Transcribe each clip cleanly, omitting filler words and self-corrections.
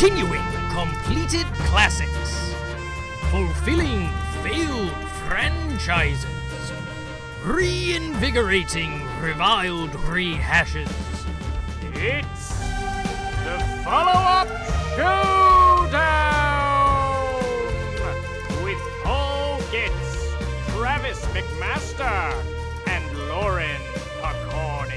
Continuing completed classics. Fulfilling failed franchises. Reinvigorating reviled rehashes. It's the follow-up showdown with Paul Getz, Travis McMaster, and Lauren Piccordi.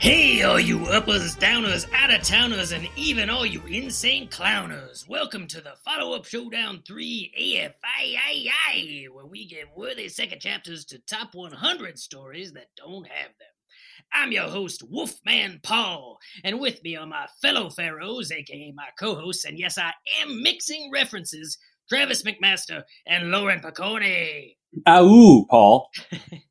Hey, all you uppers, downers, out-of-towners, and even all you insane clowners. Welcome to the Follow-Up Showdown 3 AFIII, where we give worthy second chapters to top 100 stories that don't have them. I'm your host, Wolfman Paul, and with me are my fellow pharaohs, a.k.a. my co-hosts, and yes, I am mixing references, Travis McMaster and Lauren Piccordi. Ow, Paul.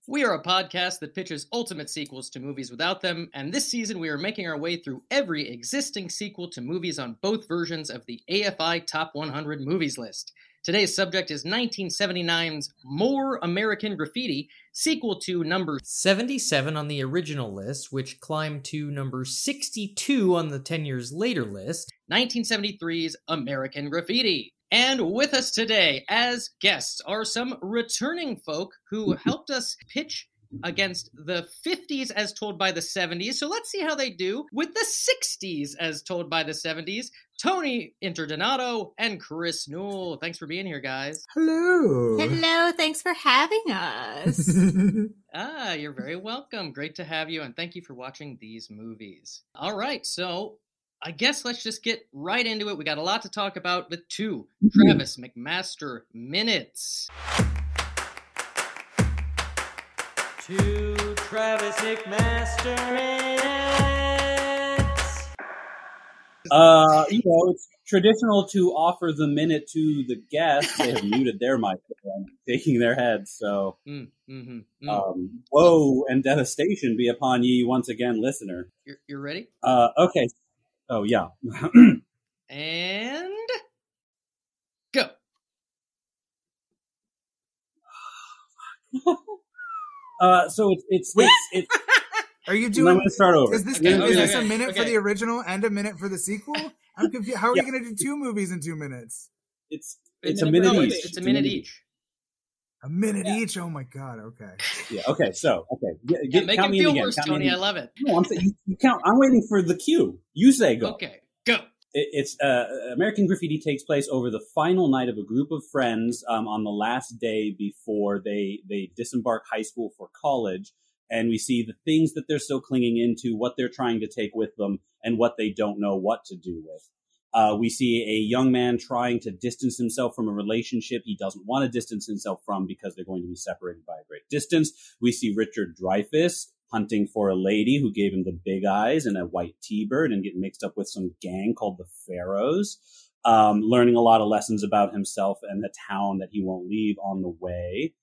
We are a podcast that pitches ultimate sequels to movies without them, and this season we are making our way through every existing sequel to movies on both versions of the AFI Top 100 Movies list. Today's subject is 1979's More American Graffiti, sequel to number 77 on the original list, which climbed to number 62 on the 10 years later list, 1973's American Graffiti. And with us today as guests are some returning folk who helped us pitch against the 50s as told by the 70s. So let's see how they do with the 60s as told by the 70s. Tony Interdonato and Chris Newell. Thanks for being here, guys. Hello. Hello. Thanks for having us. You're very welcome. Great to have you. And thank you for watching these movies. All right. So I guess let's just get right into it. We got a lot to talk about with two Travis McMaster minutes. Two Travis McMaster minutes. It's traditional to offer the minute to the guest. They have muted their mic and shaking their heads. So, woe and devastation be upon ye once again, listener. You're ready? Okay. Oh, yeah. And go. So it's Are you doing? I'm going to start over. Is this a minute for the original and a minute for the sequel? I'm confused. How are you going to do two movies in 2 minutes? It's a minute each. It's a minute each. A minute each? Oh, my God. Okay. Yeah, okay. So, okay. Make him feel worse, Tony. I love it. No, I'm saying you count. I'm waiting for the cue. You say go. Okay, go. It's American Graffiti takes place over the final night of a group of friends on the last day before they disembark high school for college. And we see the things that they're still clinging into, what they're trying to take with them, and what they don't know what to do with. We see a young man trying to distance himself from a relationship he doesn't want to distance himself from because they're going to be separated by a great distance. We see Richard Dreyfuss hunting for a lady who gave him the big eyes and a white T-bird and getting mixed up with some gang called the Pharaohs, learning a lot of lessons about himself and the town that he won't leave on the way.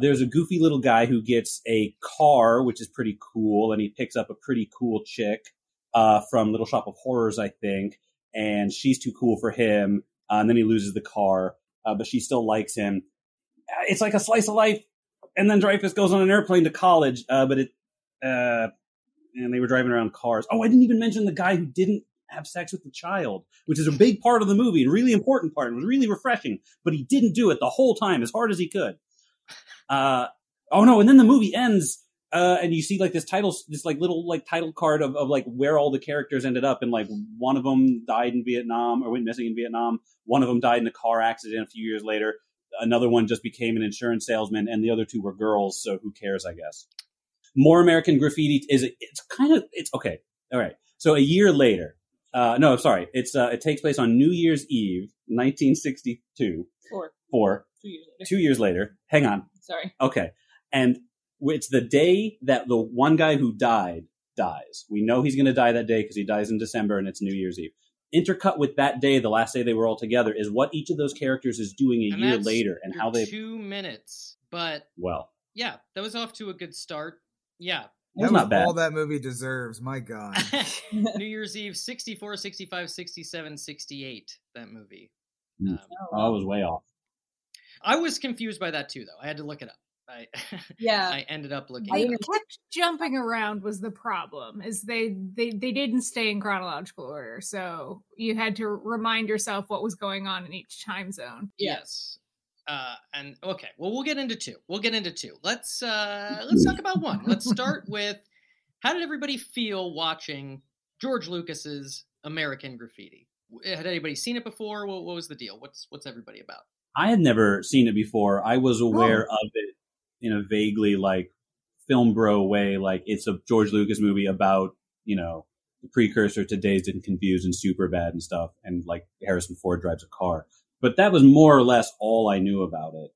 There's a goofy little guy who gets a car, which is pretty cool, and he picks up a pretty cool chick from Little Shop of Horrors, I think. And she's too cool for him. And then he loses the car, but she still likes him. It's like a slice of life. And then Dreyfuss goes on an airplane to college, and they were driving around cars. Oh, I didn't even mention the guy who didn't have sex with the child, which is a big part of the movie, a really important part. It was really refreshing, but he didn't do it the whole time as hard as he could. And then the movie ends. And you see like this title, this like little like title card of like where all the characters ended up, and like one of them died in Vietnam or went missing in Vietnam. One of them died in a car accident a few years later. Another one just became an insurance salesman, and the other two were girls. So who cares, I guess. More American Graffiti is okay. All right. So a year later. It takes place on New Year's Eve, 1962. Four. 2 years later. 2 years later. Hang on. Sorry. Okay. And it's the day that the one guy who dies. We know he's going to die that day because he dies in December and it's New Year's Eve. Intercut with that day, the last day they were all together, is what each of those characters is doing a year later and how they. 2 minutes, but. Well. Yeah, that was off to a good start. Yeah. That's not bad. All that movie deserves, my God. New Year's Eve, 64, 65, 67, 68, that movie. I was way off. I was confused by that too, though. I had to look it up. I ended up looking. They kept jumping around was the problem. Is they didn't stay in chronological order, so you had to remind yourself what was going on in each time zone. Yes. And okay, well, we'll get into two. Let's talk about one. Let's start with, how did everybody feel watching George Lucas's American Graffiti? Had anybody seen it before? What was the deal? What's everybody about? I had never seen it before. I was aware of it in a vaguely like film bro way, like it's a George Lucas movie about, you know, the precursor to Dazed and Confused and Superbad and stuff, and like Harrison Ford drives a car. But that was more or less all I knew about it.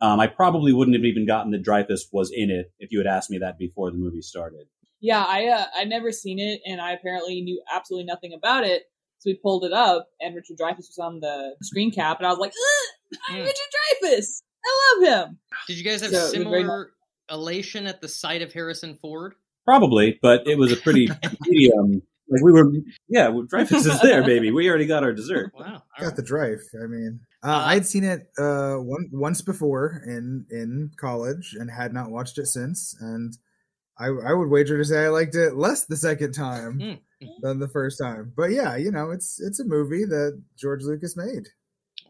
I probably wouldn't have even gotten that Dreyfuss was in it if you had asked me that before the movie started. Yeah, I'd never seen it, and I apparently knew absolutely nothing about it. So we pulled it up, and Richard Dreyfuss was on the screen cap, and I was like, Richard Dreyfuss! I love him! Did you guys have similar elation at the sight of Harrison Ford? Probably, but it was a pretty medium... Like Dreyfuss is there, baby. We already got our dessert. Wow, got the Dreyf. I mean, I'd seen it once before in college and had not watched it since. And I would wager to say I liked it less the second time than the first time. But yeah, you know, it's a movie that George Lucas made.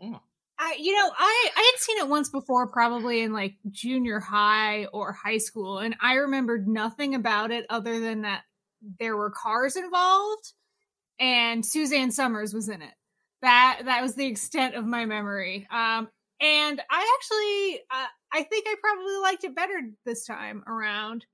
Oh. I had seen it once before, probably in like junior high or high school, and I remembered nothing about it other than that there were cars involved and Suzanne Somers was in it. That was the extent of my memory. And I actually, I think I probably liked it better this time around.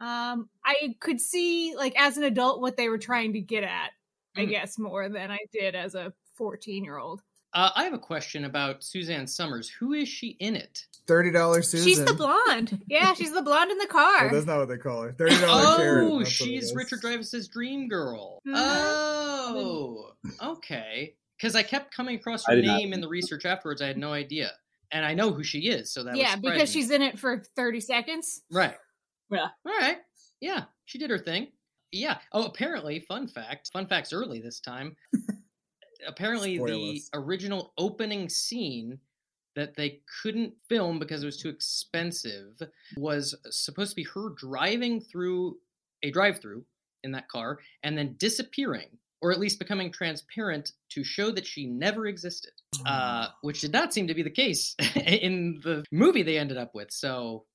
I could see, like, as an adult, what they were trying to get at, I guess, more than I did as a 14-year-old. I have a question about Suzanne Somers. Who is she in it? $30 Susan. She's the blonde. Yeah, she's the blonde in the car. Well, that's not what they call her. $30 Karen. Oh, she's Richard Dreyfuss's dream girl. Mm-hmm. Oh, okay. Because I kept coming across her name in the research afterwards. I had no idea. And I know who she is, so that was surprising. Yeah, because she's in it for 30 seconds. Right. Yeah. All right. Yeah, she did her thing. Yeah. Oh, apparently, fun fact's early this time. Apparently, spoilers. The original opening scene that they couldn't film because it was too expensive was supposed to be her driving through a drive-thru in that car and then disappearing, or at least becoming transparent to show that she never existed, which did not seem to be the case in the movie they ended up with. So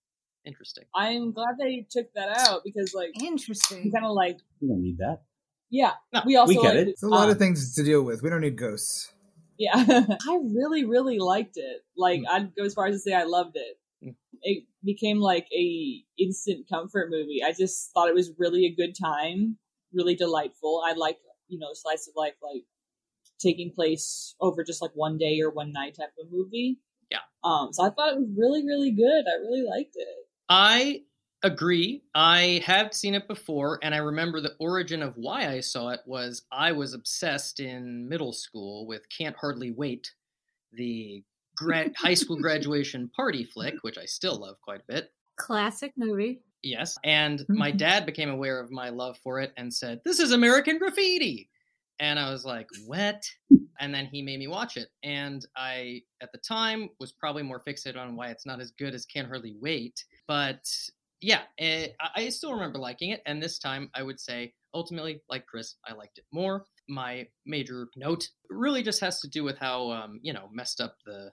interesting. I'm glad they took that out because, like, interesting. Kind of like, we don't need that. Yeah, no, we get it. It's a lot of things to deal with. We don't need ghosts. Yeah, I really, really liked it. Like, I'd go as far as to say I loved it. It became like a instant comfort movie. I just thought it was really a good time, really delightful. I like, you know, slice of life, like taking place over just like one day or one night type of movie. Yeah. So I thought it was really, really good. I really liked it. I agree. I have seen it before, and I remember the origin of why I saw it was I was obsessed in middle school with Can't Hardly Wait, the high school graduation party flick, which I still love quite a bit. Classic movie. Yes. And my dad became aware of my love for it and said, "This is American Graffiti." And I was like, "What?" And then he made me watch it. And I, at the time, was probably more fixated on why it's not as good as Can't Hardly Wait. But yeah, I still remember liking it, and this time I would say, ultimately, like Chris, I liked it more. My major note really just has to do with how, messed up the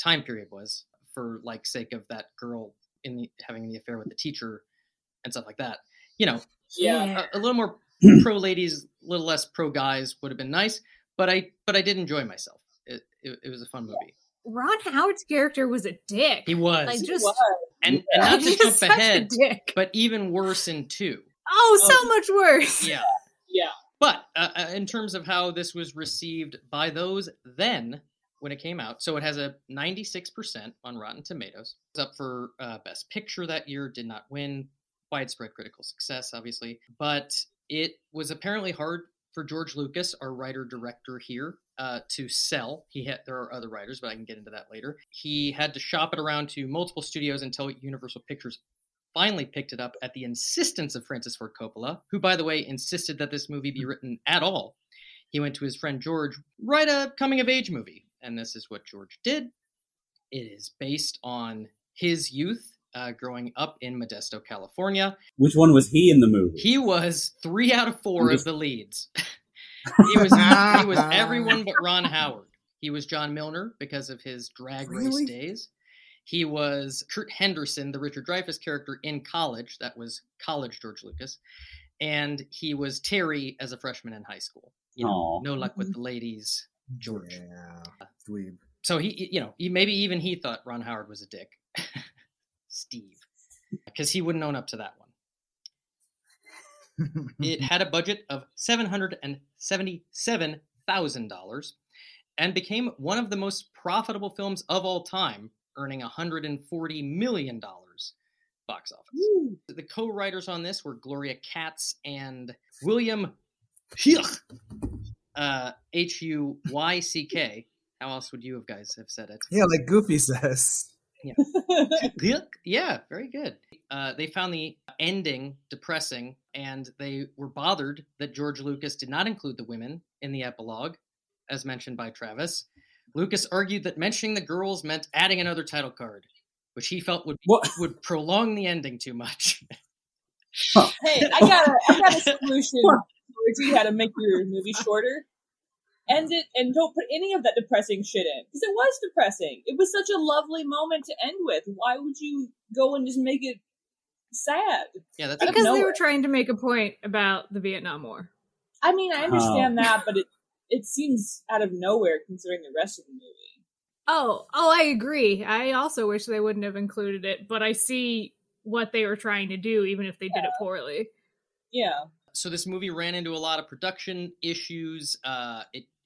time period was for, like, sake of that girl having the affair with the teacher and stuff like that. You know, a little more pro ladies, a little less pro guys would have been nice, but I did enjoy myself. It was a fun movie. Ron Howard's character was a dick. He was. And not to jump ahead, but even worse in 2. Oh, so much worse. Yeah. Yeah. But in terms of how this was received by those then when it came out, so it has a 96% on Rotten Tomatoes. It's up for Best Picture that year, did not win. Widespread critical success, obviously. But it was apparently hard for George Lucas, our writer-director here, to sell. There are other writers, but I can get into that later. He had to shop it around to multiple studios until Universal Pictures finally picked it up at the insistence of Francis Ford Coppola, who, by the way, insisted that this movie be written at all. He went to his friend George, write a coming-of-age movie, and this is what George did. It is based on his youth growing up in Modesto, California. Which one was he in the movie? He was 3 out of 4 of the leads. he was everyone but Ron Howard. He was John Milner because of his drag race days. He was Kurt Henderson, the Richard Dreyfuss character in college. That was college George Lucas. And he was Terry as a freshman in high school. You know, no luck with the ladies, George. Yeah, dweeb. So he, you know, he thought Ron Howard was a dick. Steve. Because he wouldn't own up to that one. It had a budget of $777,000 and became one of the most profitable films of all time, earning $140 million box office. Woo. The co-writers on this were Gloria Katz and William Huyck, Huyck. How else would you guys have said it? Yeah, like Goofy says. Yeah. Yeah, very good. They found the ending depressing, and they were bothered that George Lucas did not include the women in the epilogue, as mentioned by Travis. Lucas argued that mentioning the girls meant adding another title card, which he felt would prolong the ending too much. Huh. Hey, I got a solution, Georgie, how to make your movie shorter. End it and don't put any of that depressing shit in, because it was depressing. It was such a lovely moment to end with. Why would you go and just make it sad? Yeah, that's because they were trying to make a point about the Vietnam War. I mean, I understand that, but it seems out of nowhere considering the rest of the movie. Oh, I agree. I also wish they wouldn't have included it, but I see what they were trying to do, even if they did it poorly. Yeah. So this movie ran into a lot of production issues.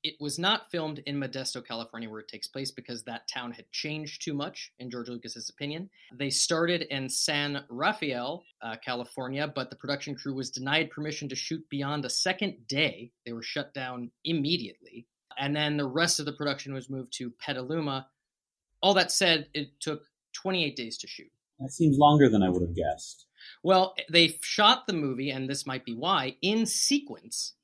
It was not filmed in Modesto, California, where it takes place, because that town had changed too much, in George Lucas's opinion. They started in San Rafael, California, but the production crew was denied permission to shoot beyond a second day. They were shut down immediately. And then the rest of the production was moved to Petaluma. All that said, it took 28 days to shoot. That seems longer than I would have guessed. Well, they shot the movie, and this might be why, in sequence,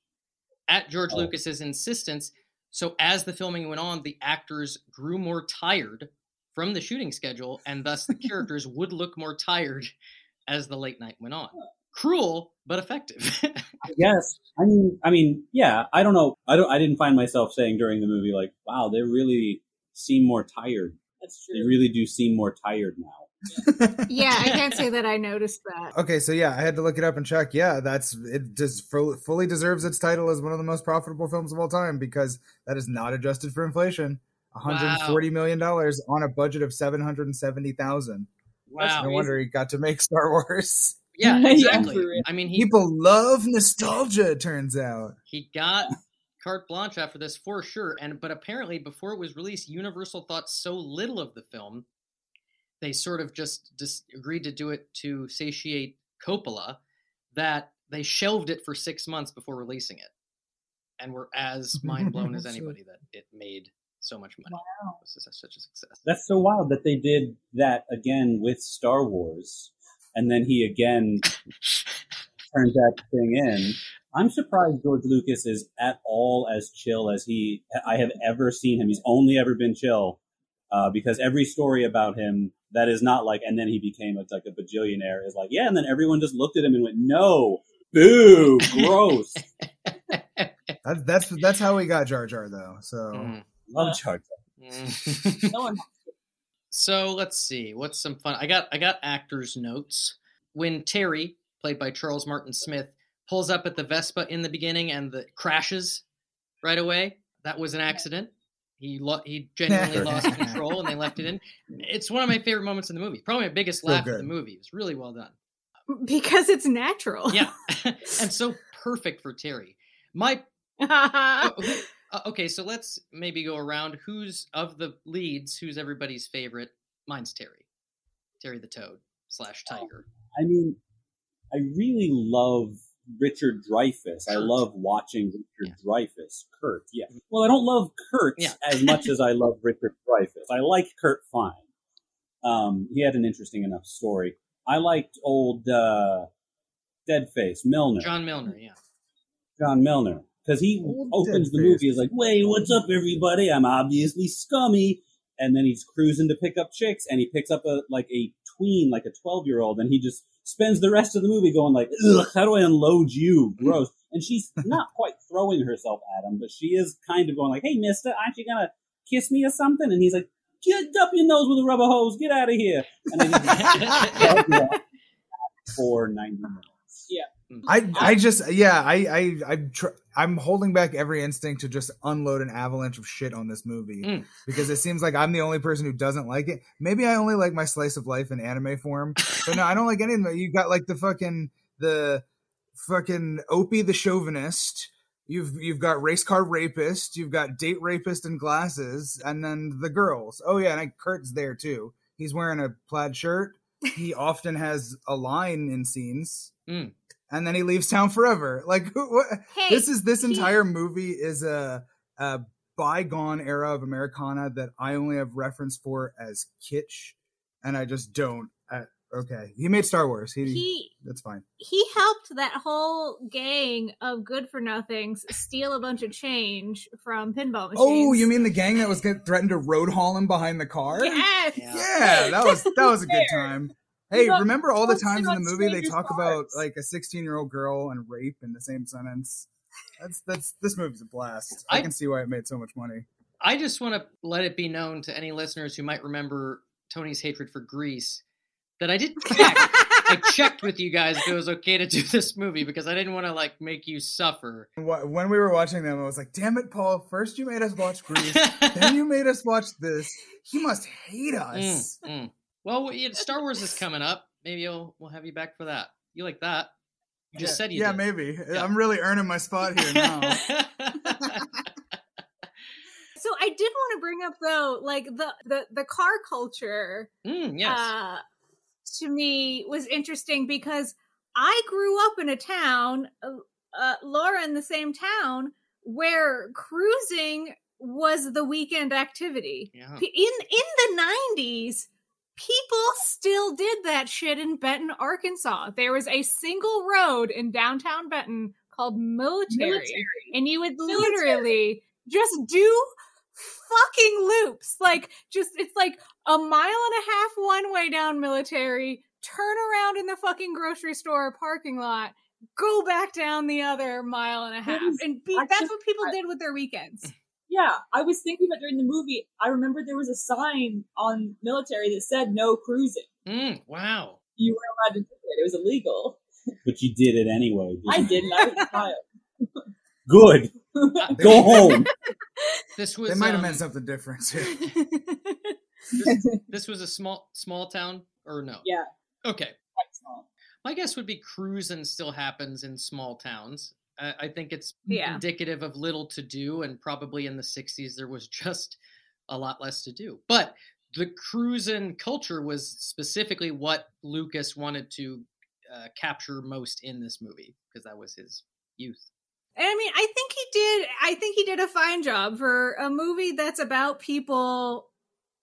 at George Lucas's insistence. So as the filming went on, the actors grew more tired from the shooting schedule, and thus the characters would look more tired as the late night went on. Cruel, but effective. Yes. I mean, yeah, I don't know. I didn't find myself saying during the movie, like, wow, they really seem more tired. That's true. They really do seem more tired now. Yeah, I can't say that I noticed that. Okay, so yeah, I had to look it up and check. Yeah, it just fully deserves its title as one of the most profitable films of all time, because that is not adjusted for inflation. $140 million on a budget of $770,000. Wow, no wonder he got to make Star Wars. Yeah, exactly. Yeah. I mean, people love nostalgia. It turns out he got carte blanche after this for sure. But apparently, before it was released, Universal thought so little of the film. They sort of just agreed to do it to satiate Coppola that they shelved it for 6 months before releasing it, and were as mind blown as anybody that it made so much money. Wow, it was such a success. That's so wild that they did that again with Star Wars, and then he again turned that thing in. I'm surprised George Lucas is at all as chill as I have ever seen him. He's only ever been chill, because every story about him that is not like, and then he became like a bajillionaire, is like, yeah, and then everyone just looked at him and went, no, boo, gross. That's how we got Jar Jar, though. So love Jar Jar. Mm. So let's see, what's some fun? I got actors' notes. When Terry, played by Charles Martin Smith, pulls up at the Vespa in the beginning and crashes right away, that was an accident. He genuinely lost control, and they left it in. It's one of my favorite moments in the movie. Probably my biggest laugh of the movie. It was really well done. Because it's natural. Yeah. And so perfect for Terry. Okay, so let's maybe go around. Who's everybody's favorite? Mine's Terry. Terry the Toad / Tiger. I mean, I really love Richard Dreyfuss. I love watching Richard Dreyfuss. Kurt, yeah. Well, I don't love Kurt as much as I love Richard Dreyfuss. I like Kurt fine. He had an interesting enough story. I liked old Deadface, Milner. John Milner, yeah. John Milner. Because he opens the movie as like, wait, what's up, everybody? I'm obviously scummy. and then he's cruising to pick up chicks, and he picks up a tween, like a 12-year-old, and he just spends the rest of the movie going like, ugh, how do I unload you? Gross. And she's not quite throwing herself at him, but she is kind of going like, hey, mister, aren't you going to kiss me or something? And he's like, get up your nose with a rubber hose. Get out of here. And then he's for 90 minutes. Yeah. I'm holding back every instinct to just unload an avalanche of shit on this movie because it seems like I'm the only person who doesn't like it. Maybe I only like my slice of life in anime form, but no, I don't like any of them. You got like the fucking Opie the chauvinist. You've got race car rapist. You've got date rapist in glasses, and then the girls. Oh yeah, and Kurt's there too. He's wearing a plaid shirt. He often has a line in scenes. Mm. And then he leaves town forever. Like, what? Hey, this entire movie is a bygone era of Americana that I only have reference for as kitsch, and I just don't. Okay, he made Star Wars. That's fine. He helped that whole gang of good for nothings steal a bunch of change from pinball machines. Oh, you mean the gang that was threatened to road haul him behind the car? Yes. Yeah, that was a good time. Hey, remember all the times in the movie they talk about like a 16-year-old girl and rape in the same sentence? That's this movie's a blast. I can see why it made so much money. I just want to let it be known to any listeners who might remember Tony's hatred for Grease that I did check. I checked with you guys if it was okay to do this movie because I didn't want to like make you suffer. When we were watching them, I was like, damn it, Paul. First you made us watch Grease. Then you made us watch this. He must hate us. Well, Star Wars is coming up. Maybe we'll have you back for that. You like that? You just said you did. Yeah, maybe. Yeah. I'm really earning my spot here now. So I did want to bring up, though, like the car culture to me was interesting because I grew up in a town, Laura in the same town, where cruising was the weekend activity. Yeah. In the 90s, people still did that shit in Benton, Arkansas. There was a single road in downtown Benton called Military. And you would literally just do fucking loops. Like, just, it's like a mile and a half one way down Military, turn around in the fucking grocery store parking lot, go back down the other mile and a half. That's what people did with their weekends. Yeah, I was thinking about during the movie, I remember there was a sign on Military that said no cruising. Wow. You weren't allowed to do it. It was illegal. But you did it anyway. I didn't. I was a child. Good. Go home. They might have meant something different, too. This was a small town, or no? Yeah. Okay. Quite small. My guess would be cruising still happens in small towns. I think it's indicative of little to do, and probably in the 60s there was just a lot less to do. But the cruisin' culture was specifically what Lucas wanted to capture most in this movie, because that was his youth. And I mean, I think he did a fine job for a movie that's about people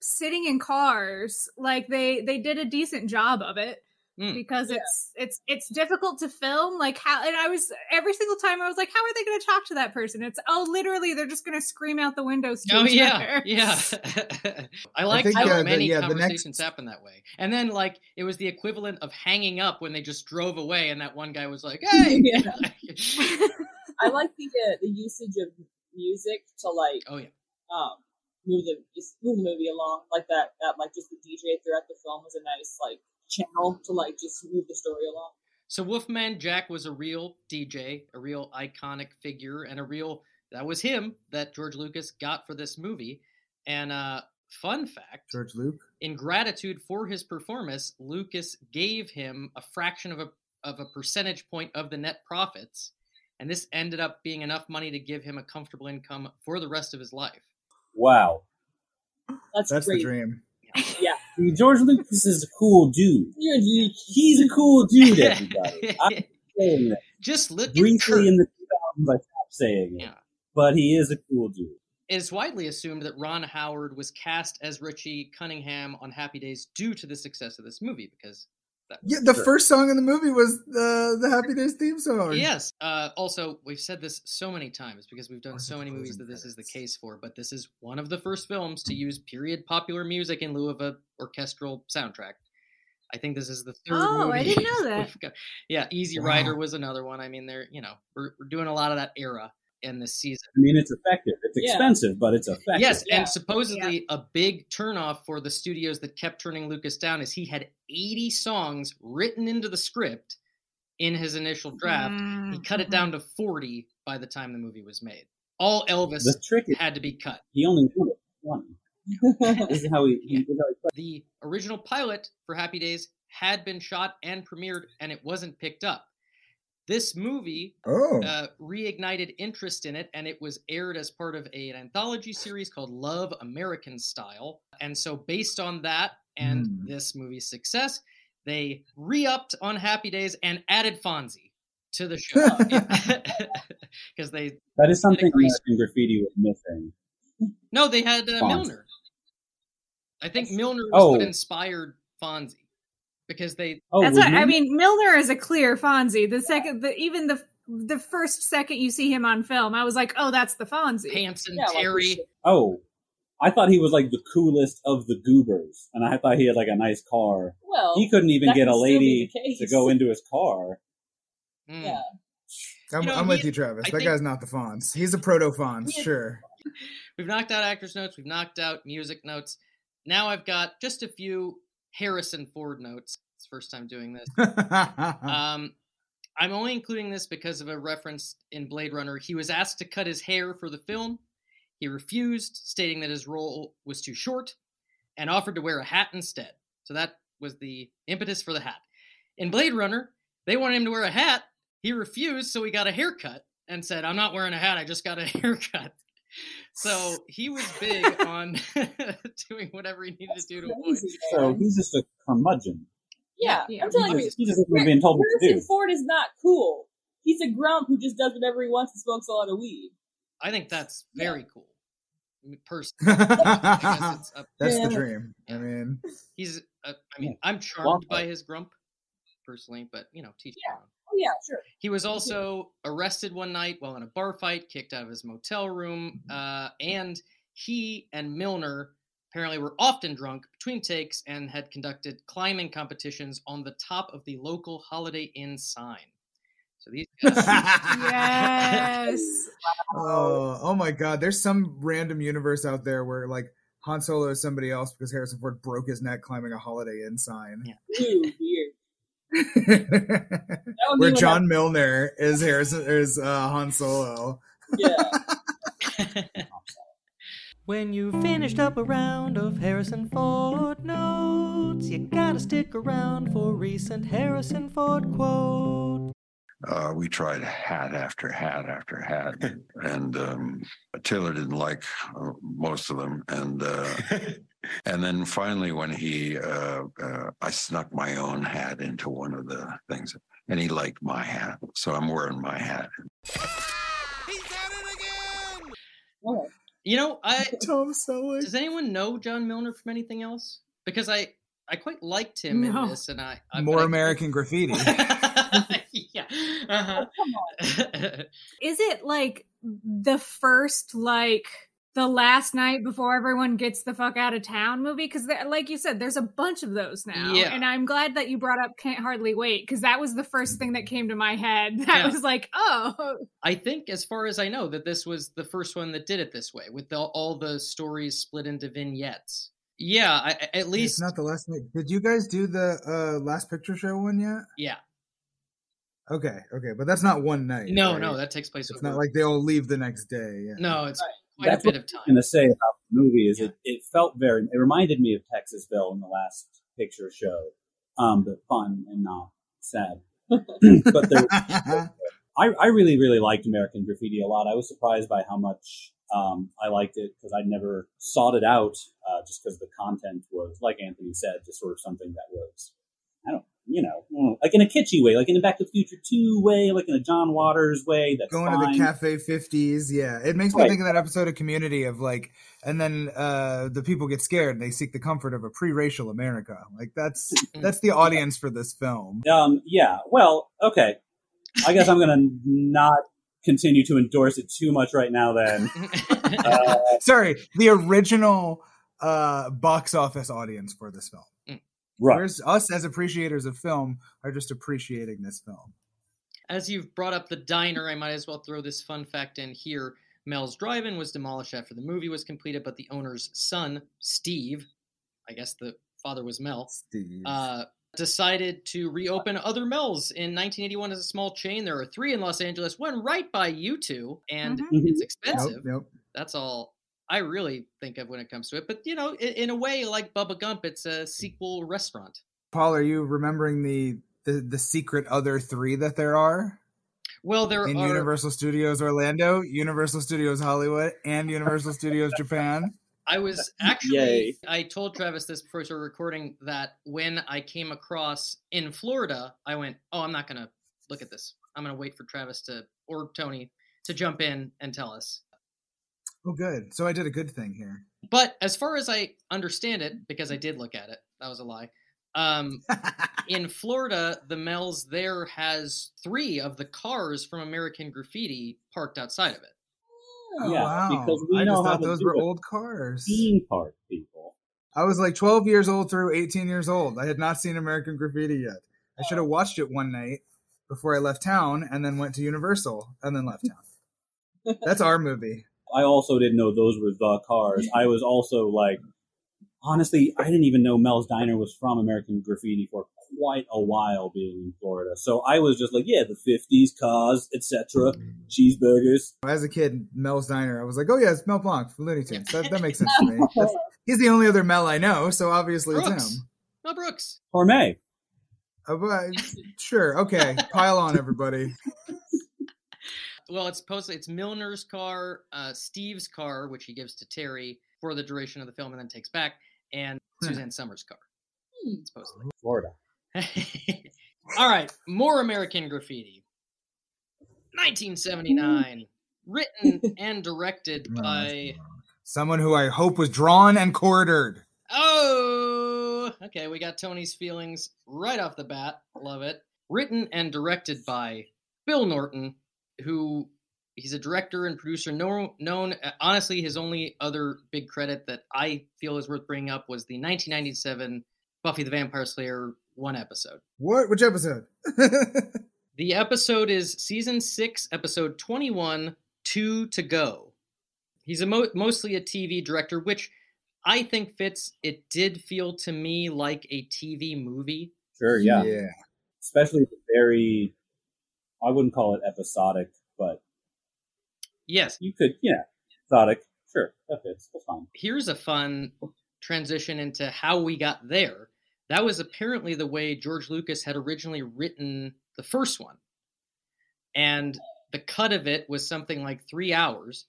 sitting in cars. Like they did a decent job of it. Because it's difficult to film, like how, and I was every single time I was like, how are they going to talk to that person? It's literally they're just going to scream out the windows. Oh yeah, yeah. I like how many conversations happen that way. And then like it was the equivalent of hanging up when they just drove away, and that one guy was like, hey. I like the usage of music to like move the movie along like that like just the DJ throughout the film was a nice like channel to like just move the story along. So Wolfman Jack was a real DJ, a real iconic figure, and that was him that George Lucas got for this movie. And fun fact, George Luke, in gratitude for his performance, Lucas gave him a fraction of a percentage point of the net profits, and this ended up being enough money to give him a comfortable income for the rest of his life. Wow, that's the dream. Yeah, George Lucas is a cool dude. He's a cool dude, everybody. I'm saying that. Just look briefly in the 2000s, I stopped saying it. But he is a cool dude. It is widely assumed that Ron Howard was cast as Richie Cunningham on Happy Days due to the success of this movie, because The first song in the movie was the Happy Days theme song. Yes. Also, we've said this so many times because we've done so many movies that this is the case for, but this is one of the first films to use period popular music in lieu of an orchestral soundtrack. I think this is the third movie. I didn't know that. Yeah, Easy Rider was another one. I mean, they're, you know, we're doing a lot of that era in this season. I mean, it's effective. It's expensive, but it's effective. Yes, and supposedly a big turnoff for the studios that kept turning Lucas down is he had 80 songs written into the script in his initial draft. He cut it down to 40 by the time the movie was made. All Elvis had to be cut. He only wanted one. This is how the original pilot for Happy Days had been shot and premiered, and it wasn't picked up. This movie reignited interest in it, and it was aired as part of an anthology series called Love American Style. And so based on that and this movie's success, they re-upped on Happy Days and added Fonzie to the show. Because that is something American Graffiti was missing. No, they had Milner. I think Milner was what inspired Fonzie. Because they Milner is a clear Fonzie. The second, the first second you see him on film, I was like, oh, that's the Fonzie. Pants and Terry. Like I thought he was like the coolest of the goobers, and I thought he had like a nice car. Well, he couldn't even get a lady to go into his car. Yeah, I'm with you, Travis. I think guy's not the Fonz. He's a proto Fonz, sure. We've knocked out actors' notes. We've knocked out music notes. Now I've got just a few Harrison Ford notes. It's the first time doing this. I'm only including this because of a reference in Blade Runner. He was asked to cut his hair for the film. He refused, stating that his role was too short, and offered to wear a hat instead. So that was the impetus for the hat. In Blade Runner, they wanted him to wear a hat. He refused, so he got a haircut and said, I'm not wearing a hat, I just got a haircut. So he was big on doing whatever he needed to do to avoid. So he's just a curmudgeon. Yeah. I'm telling you, Harrison Ford is not cool. He's a grump who just does whatever he wants and smokes a lot of weed. I think that's very cool. Personally, that's the dream. Yeah. I mean, I'm charmed by his grump personally, but you know, teach him. Yeah, sure. He was also arrested one night while in a bar fight, kicked out of his motel room, and he and Milner apparently were often drunk between takes and had conducted climbing competitions on the top of the local Holiday Inn sign. So these guys... Yes! Oh my God. There's some random universe out there where, like, Han Solo is somebody else because Harrison Ford broke his neck climbing a Holiday Inn sign. Yeah. Ew, weird. Where John Milner is Harrison is Han Solo. When you finished up a round of Harrison Ford notes, you gotta stick around for recent Harrison Ford quote. We tried hat after hat after hat, and Taylor didn't like most of them, and and then finally, when he, I snuck my own hat into one of the things, and he liked my hat, so I'm wearing my hat. He got it again! What? You know, does anyone know John Milner from anything else? Because I quite liked him in this, and more American Graffiti. Yeah. Uh-huh. Oh, come on. Is it like the first, like, the last night before everyone gets the fuck out of town movie? Because like you said, there's a bunch of those now. Yeah. And I'm glad that you brought up Can't Hardly Wait, because that was the first thing that came to my head. I was like, I think, as far as I know, that this was the first one that did it this way, with all the stories split into vignettes. Yeah, at least... It's not the last night. Did you guys do the Last Picture Show one yet? Yeah. Okay, but that's not one night. No, that takes place. It's not like they all leave the next day. Yeah. No, it's quite a bit of time. That's what I was going to say about the movie is it felt very. It reminded me of Texasville in the Last Picture Show, but fun and not sad. But I really, really liked American Graffiti a lot. I was surprised by how much I liked it because I'd never sought it out, just because the content was, like Anthony said, just sort of something that was. I don't like in a kitschy way, like in a Back to the Future 2 way, like in a John Waters way. That's going fine. To the Cafe 50s. Yeah. It makes me think of that episode of Community of like, and then the people get scared and they seek the comfort of a pre-racial America. Like that's the audience for this film. Yeah. Well, okay. I guess I'm going to not continue to endorse it too much right now then. Sorry. The original box office audience for this film. Right. Whereas us as appreciators of film are just appreciating this film. As you've brought up the diner, I might as well throw this fun fact in here. Mel's Drive-In was demolished after the movie was completed, but the owner's son, Steve, I guess the father was Mel, Steve. Decided to reopen other Mel's in 1981 as a small chain. There are 3 in Los Angeles, one right by you two, and it's expensive. Yep. That's all I really think of when it comes to it. But, you know, in a way, like Bubba Gump, it's a sequel restaurant. Paul, are you remembering the secret other 3 that there are? Well, there in are... Universal Studios Orlando, Universal Studios Hollywood, and Universal Studios Japan. I was actually... Yay. I told Travis this before we were recording that when I came across in Florida, I went, oh, I'm not going to look at this. I'm going to wait for Travis to, or Tony, to jump in and tell us. Oh, good. So I did a good thing here. But as far as I understand it, because I did look at it, that was a lie. In Florida, the Mel's there has 3 of the cars from American Graffiti parked outside of it. Oh, yeah, wow. Because we know how those were old cars. Theme park people. I was like 12 years old through 18 years old. I had not seen American Graffiti yet. I should have watched it one night before I left town and then went to Universal and then left town. That's our movie. I also didn't know those were the cars. I was also like, honestly, I didn't even know Mel's Diner was from American Graffiti for quite a while being in Florida. So I was just like, yeah, the 50s, cars, etc., cheeseburgers. As a kid, Mel's Diner, I was like, oh, yeah, it's Mel Blanc from Looney Tunes. That makes sense to me. He's the only other Mel I know, so obviously it's him. Mel Brooks. Hormay. Sure, okay. Pile on, everybody. Well, it's Milner's car, Steve's car, which he gives to Terry for the duration of the film and then takes back, and Suzanne Somers' car, supposedly. Florida. All right, more American Graffiti. 1979, written and directed by... someone who I hope was drawn and quartered. Oh! Okay, we got Tony's feelings right off the bat. Love it. Written and directed by Bill Norton, who he's a director and producer known. Honestly, his only other big credit that I feel is worth bringing up was the 1997 Buffy the Vampire Slayer one episode. What? Which episode? The episode is season 6, episode 21, 2 to Go. He's mostly a TV director, which I think fits. It did feel to me like a TV movie. Sure, yeah. Especially the very... I wouldn't call it episodic, but yes, you could. Yeah, episodic. Sure, that fits. That's fine. Here's a fun transition into how we got there. That was apparently the way George Lucas had originally written the first one, and the cut of it was something like 3 hours,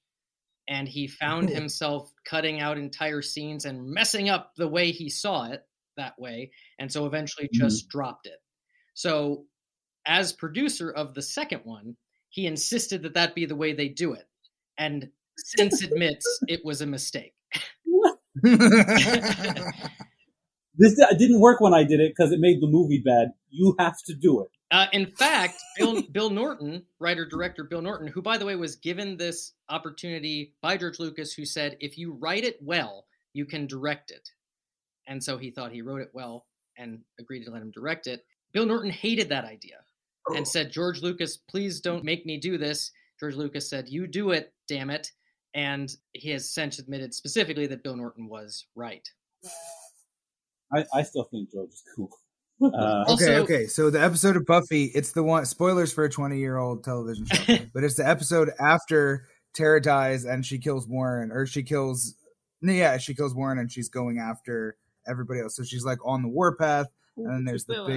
and he found himself cutting out entire scenes and messing up the way he saw it that way, and so eventually just dropped it. So, as producer of the second one, he insisted that be the way they do it, and since admits it was a mistake. This didn't work when I did it because it made the movie bad. You have to do it. In fact, Bill Norton, writer-director Bill Norton, who, by the way, was given this opportunity by George Lucas, who said, if you write it well, you can direct it. And so he thought he wrote it well and agreed to let him direct it. Bill Norton hated that idea. And said, George Lucas, please don't make me do this. George Lucas said, you do it, damn it. And he has since admitted specifically that Bill Norton was right. I still think George is cool. Okay. So the episode of Buffy, it's the one, spoilers for a 20-year-old television show, but it's the episode after Tara dies and she kills Warren and she's going after everybody else. So she's like on the warpath. And then there's the Willow,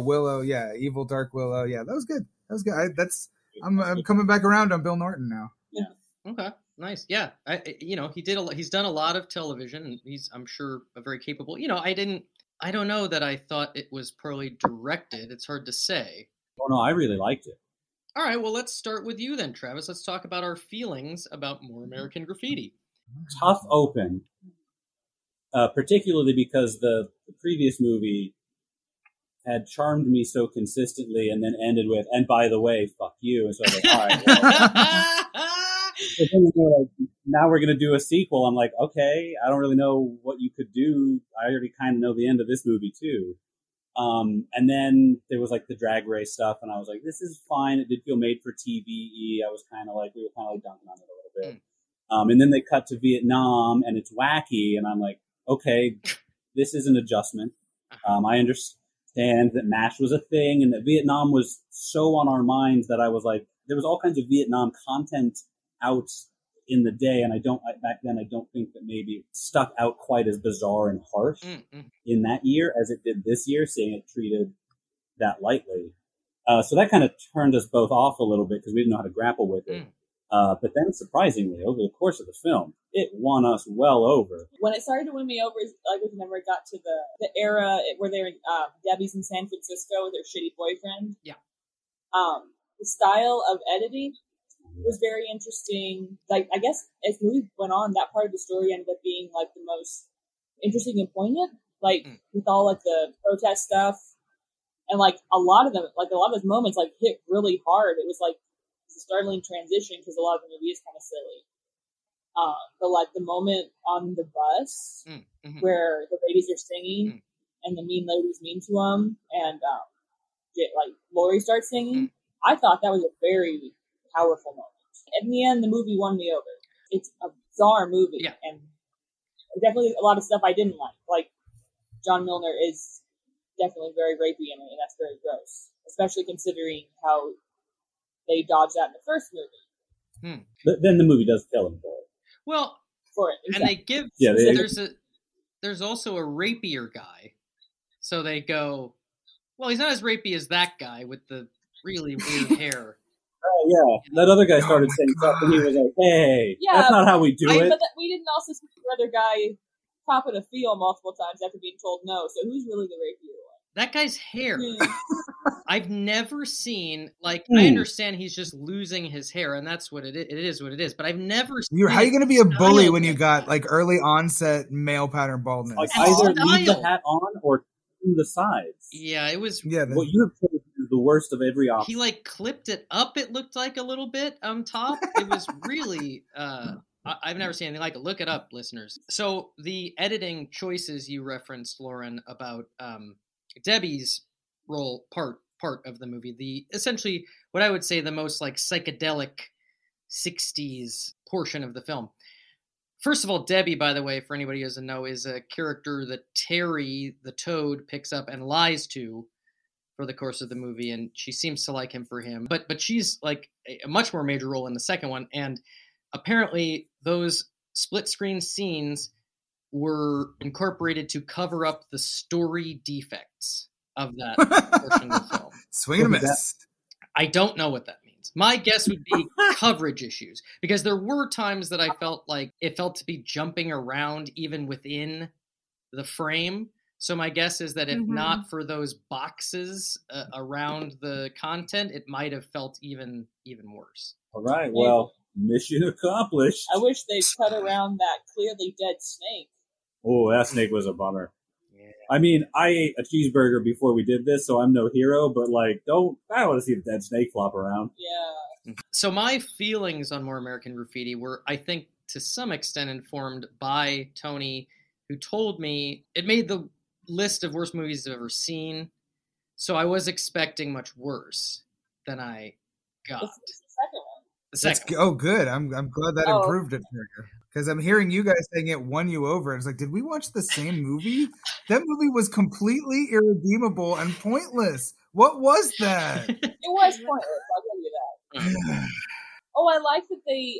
Willow, evil dark Willow, that was good. I'm coming back around on Bill Norton now. Yeah, okay, nice. Yeah, I, you know, he's done a lot of television, and he's, I'm sure, a very capable. You know, I didn't I don't know that I thought it was poorly directed. It's hard to say. Oh, no, I really liked it. All right, well, let's start with you then, Travis. Let's talk about our feelings about More American Graffiti. Tough open, particularly because the previous movie had charmed me so consistently and then ended with, and by the way, fuck you. And so I was like, all right, well. But then they're like, now we're going to do a sequel. I'm like, okay, I don't really know what you could do. I already kind of know the end of this movie too. And then there was like the drag race stuff, and I was like, this is fine. It did feel made for TV. I was kind of like, we were kind of like dunking on it a little bit. And then they cut to Vietnam, and it's wacky, and I'm like, okay, this is an adjustment. I understand that MASH was a thing, and that Vietnam was so on our minds that I was like, there was all kinds of Vietnam content out in the day, and I don't think that maybe it stuck out quite as bizarre and harsh in that year as it did this year, seeing it treated that lightly. So that kind of turned us both off a little bit because we didn't know how to grapple with it. But then, surprisingly, over the course of the film, it won us well over. When it started to win me over, like, was whenever it got to the era where they were Debbie's in San Francisco with their shitty boyfriend. Yeah. The style of editing was very interesting. Like, I guess as the movie went on, that part of the story ended up being like the most interesting and poignant. Like with all like the protest stuff, and like a lot of those moments like hit really hard. It was like a startling transition because a lot of the movie is kind of silly. But like the moment on the bus where the ladies are singing and the mean lady's mean to them, and like Lori starts singing, I thought that was a very powerful moment. In the end, the movie won me over. It's a bizarre movie, and definitely a lot of stuff I didn't like. Like, John Milner is definitely very rapey in it, and that's very gross, especially considering how they dodged that in the first movie. But then the movie does kill him for it. Well, exactly. And they give... Yeah, there's also a rapier guy, so they go, well, he's not as rapey as that guy with the really weird hair. Oh, yeah, that other guy started saying stuff, and he was like, hey, that's not how we do it. But we didn't also see the other guy popping a feel multiple times after being told no, so who's really the rapier one? That guy's hair. I've never seen, like, I understand he's just losing his hair, and that's what it is. It is what it is, but I've never seen. How are you going to be a bully when you got, like, early onset male pattern baldness? Like, either leave the hat on or to the sides. Yeah, it was. Yeah, what you have put the worst of every option. He like clipped it up, it looked like a little bit on top. It was really I've never seen anything like it. Look it up, listeners. So the editing choices you referenced, Lauren, about Debbie's role part of the movie, the essentially what I would say the most like psychedelic 60s portion of the film. First of all, Debbie, by the way, for anybody who doesn't know, is a character that Terry the Toad picks up and lies to for the course of the movie, and she seems to like him for him. But she's like a much more major role in the second one, and apparently those split-screen scenes were incorporated to cover up the story defects of that portion of the film. Swing and a miss. I don't know what that means. My guess would be coverage issues, because there were times that I felt like it felt to be jumping around even within the frame. So my guess is that if not for those boxes around the content, it might have felt even worse. All right, well, mission accomplished. I wish they'd cut around that clearly dead snake. Oh, that snake was a bummer. Yeah. I mean, I ate a cheeseburger before we did this, so I'm no hero, but like, I don't want to see a dead snake flop around. Yeah. So my feelings on More American Graffiti were, I think, to some extent informed by Tony, who told me it made the list of worst movies I've ever seen, so I was expecting much worse than I got. The second one. Oh, good. I'm glad that improved it for you, because I'm hearing you guys saying it won you over. It's like, did we watch the same movie? That movie was completely irredeemable and pointless. What was that? It was pointless. I'll tell you that. I like that they.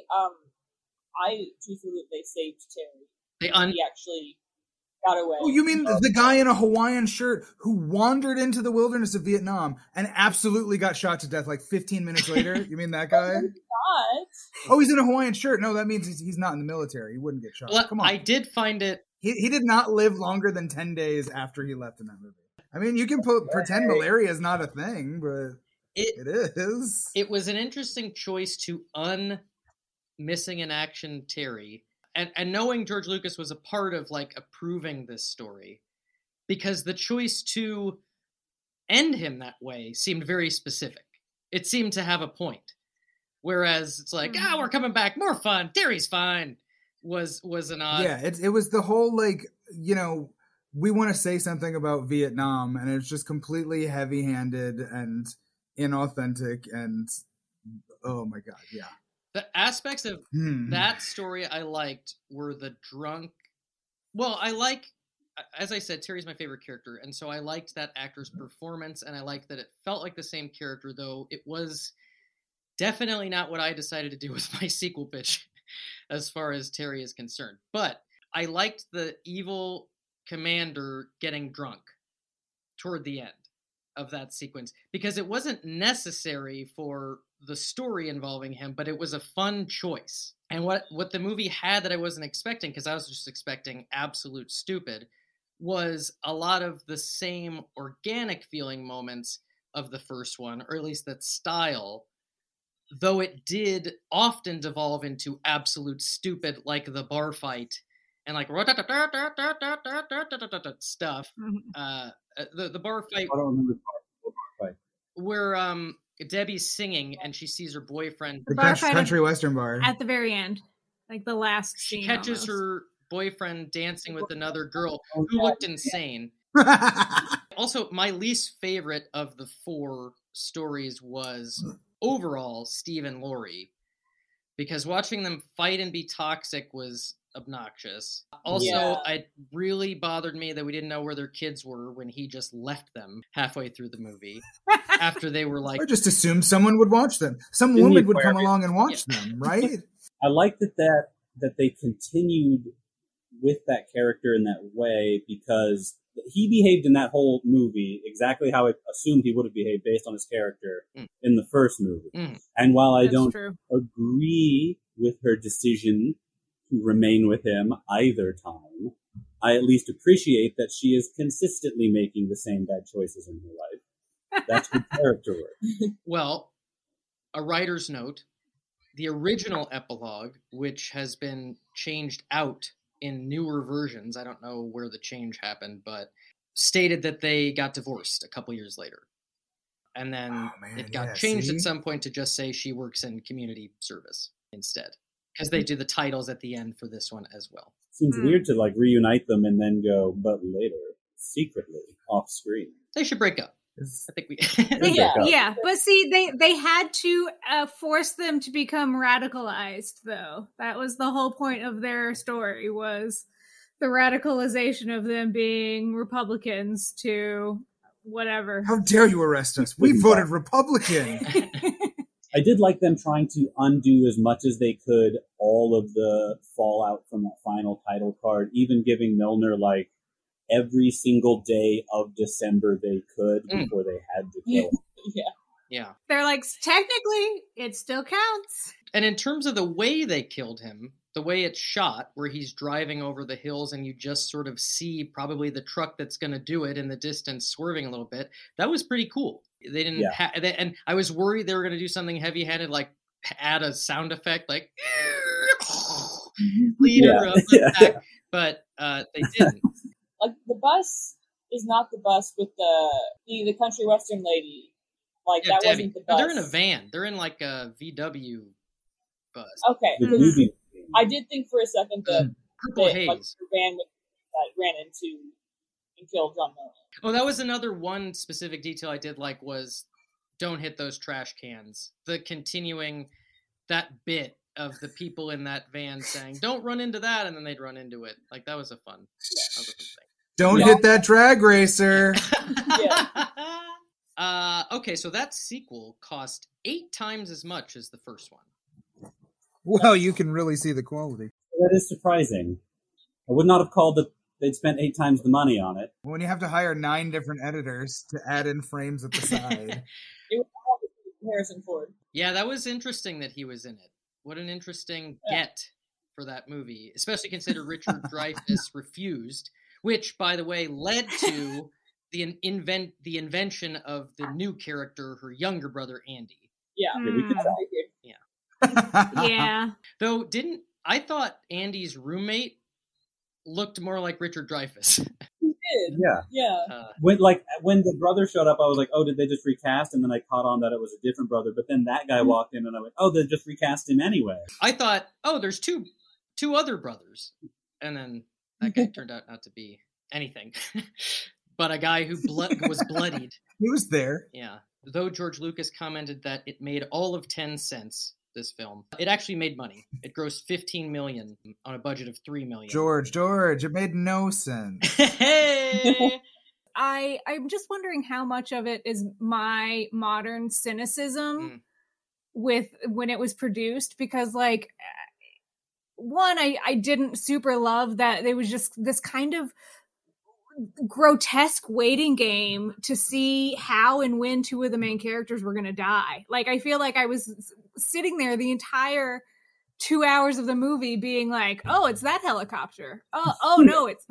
I choose that they saved Terry. He actually got away. Oh, you mean the guy in a Hawaiian shirt who wandered into the wilderness of Vietnam and absolutely got shot to death like 15 minutes later? You mean that guy? He's in a Hawaiian shirt. No, that means he's not in the military. He wouldn't get shot. Well, come on. I did find it. He did not live longer than 10 days after he left in that movie. I mean, you can pretend malaria is not a thing, but it is. It was an interesting choice to missing in action Terry. And knowing George Lucas was a part of, like, approving this story, because the choice to end him that way seemed very specific. It seemed to have a point. Whereas it's like, we're coming back, more fun, Terry's fine, was an odd... Yeah, it was the whole, like, you know, we want to say something about Vietnam, and it's just completely heavy-handed and inauthentic and, oh my God, yeah. The aspects of that story I liked were the drunk... Well, I like... As I said, Terry's my favorite character, and so I liked that actor's performance, and I liked that it felt like the same character, though it was definitely not what I decided to do with my sequel pitch as far as Terry is concerned. But I liked the evil commander getting drunk toward the end of that sequence, because it wasn't necessary for the story involving him, but it was a fun choice. And what the movie had that I wasn't expecting, because I was just expecting absolute stupid, was a lot of the same organic feeling moments of the first one, or at least that style, though it did often devolve into absolute stupid, like the bar fight and like stuff. The bar fight. I don't remember the bar fight. Where Debbie's singing and she sees her boyfriend. The country western bar. At the very end, like the last scene. She catches her boyfriend dancing with another girl who looked insane. Also, my least favorite of the four stories was overall Steve and Laurie, because watching them fight and be toxic was obnoxious. Also, It really bothered me that we didn't know where their kids were when he just left them halfway through the movie after they were like... I just assumed someone would watch them. Some woman would come along and watch them, right? I like that they continued with that character in that way, because he behaved in that whole movie exactly how I assumed he would have behaved based on his character in the first movie. And while I don't agree with her decision to remain with him either time, I at least appreciate that she is consistently making the same bad choices in her life. That's her character work. Well, a writer's note, the original epilogue, which has been changed out in newer versions, I don't know where the change happened, but stated that they got divorced a couple years later. And then it got changed at some point to just say she works in community service instead, because they do the titles at the end for this one as well. Seems weird to like reunite them and then go, but later, secretly, off screen. They should break up. I think we but see, they had to force them to become radicalized, though. That was the whole point of their story, was the radicalization of them being Republicans to whatever. How dare you arrest us? We voted Republican. I did like them trying to undo as much as they could all of the fallout from that final title card, even giving Milner like every single day of December they could before they had to kill him. Yeah. They're like, technically, it still counts. And in terms of the way they killed him, the way it's shot, where he's driving over the hills and you just sort of see probably the truck that's going to do it in the distance swerving a little bit, that was pretty cool. They didn't and I was worried they were going to do something heavy-handed, like add a sound effect, like leader of the pack, but they didn't. Like, the bus is not the bus with the country western lady. Like, that Debbie. Wasn't the bus. No, they're in a van. They're in, like, a VW bus. Okay. I did think for a second that the van that ran into and killed John Milner. Oh, that was another one specific detail I did like, was don't hit those trash cans. The continuing that bit of the people in that van saying, don't run into that, and then they'd run into it. Like, that was a fun thing. Don't hit that drag racer. Okay, so that sequel cost 8 times as much as the first one. Well, you can really see the quality. That is surprising. I would not have called they'd spent 8 times the money on it. When you have to hire 9 different editors to add in frames at the side. It was all Harrison Ford. Yeah, that was interesting that he was in it. What an interesting get for that movie, especially considering Richard Dreyfuss refused, which, by the way, led to the invention of the new character, her younger brother, Andy. Yeah. Yeah. Yeah. Though, I thought Andy's roommate looked more like Richard Dreyfuss. He did. Yeah. Yeah. When the brother showed up, I was like, oh, did they just recast? And then I caught on that it was a different brother. But then that guy walked in and I went, oh, they just recast him anyway. I thought, oh, there's two other brothers. And then that guy turned out not to be anything. But a guy who was bloodied. He was there. Yeah. Though George Lucas commented that it made all of 10 cents, this film. It actually made money. It grossed $15 million on a budget of $3 million. George, it made no sense. Hey! I'm just wondering how much of it is my modern cynicism with when it was produced, because, like, one, I didn't super love that it was just this kind of grotesque waiting game to see how and when two of the main characters were going to die. Like, I feel like I was sitting there the entire 2 hours of the movie being like, oh, it's that helicopter. Oh no, it's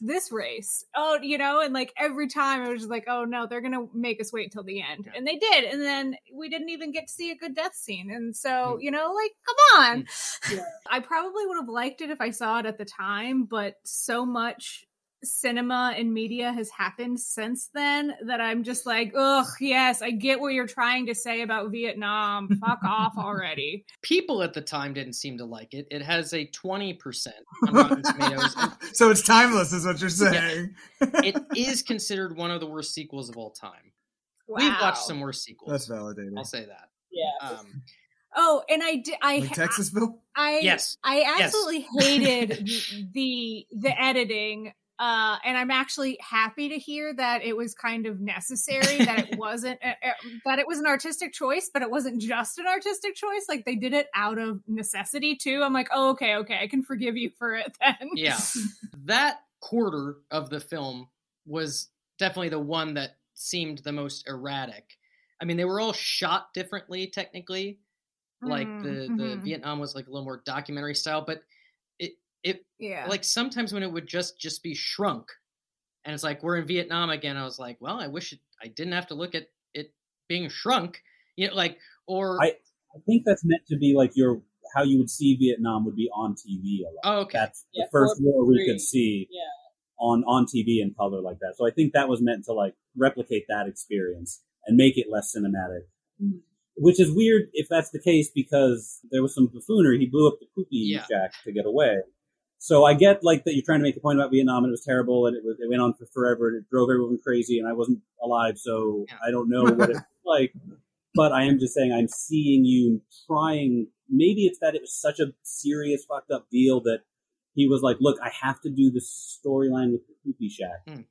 this race. Oh, you know, and like every time I was just like, oh no, they're going to make us wait till the end. Yeah. And they did. And then we didn't even get to see a good death scene. And so, you know, like, come on. Yeah. I probably would have liked it if I saw it at the time, but so much cinema and media has happened since then that I'm just like, ugh, yes, I get what you're trying to say about Vietnam. Fuck off already. People at the time didn't seem to like it. It has a 20% on Rotten Tomatoes. So it's timeless is what you're saying. Yeah. It is considered one of the worst sequels of all time. Wow. We've watched some worse sequels. That's validated. I'll say that. Yeah. Oh, and I like Texasville? I absolutely hated the editing. And I'm actually happy to hear that it was kind of necessary, that it wasn't, that it was an artistic choice, but it wasn't just an artistic choice. Like, they did it out of necessity too. I'm like, oh, okay. I can forgive you for it then. Yeah. That quarter of the film was definitely the one that seemed the most erratic. I mean, they were all shot differently, technically. Like the Vietnam was like a little more documentary style, but like sometimes when it would just be shrunk and it's like, we're in Vietnam again. I was like, well, I wish I didn't have to look at it being shrunk, you know, like, or I think that's meant to be like how you would see Vietnam would be on TV a lot. Oh, okay. That's the first war we could see on TV in color like that. So I think that was meant to like replicate that experience and make it less cinematic. Mm-hmm. Which is weird if that's the case, because there was some buffoonery. He blew up the poopy shack to get away. So I get like that you're trying to make the point about Vietnam, and it was terrible, and it went on for forever, and it drove everyone crazy, and I wasn't alive, so I don't know what it's like. But I am just saying, I'm seeing you trying. Maybe it's that it was such a serious, fucked up deal that he was like, look, I have to do this storyline with the poopy shack. Mm.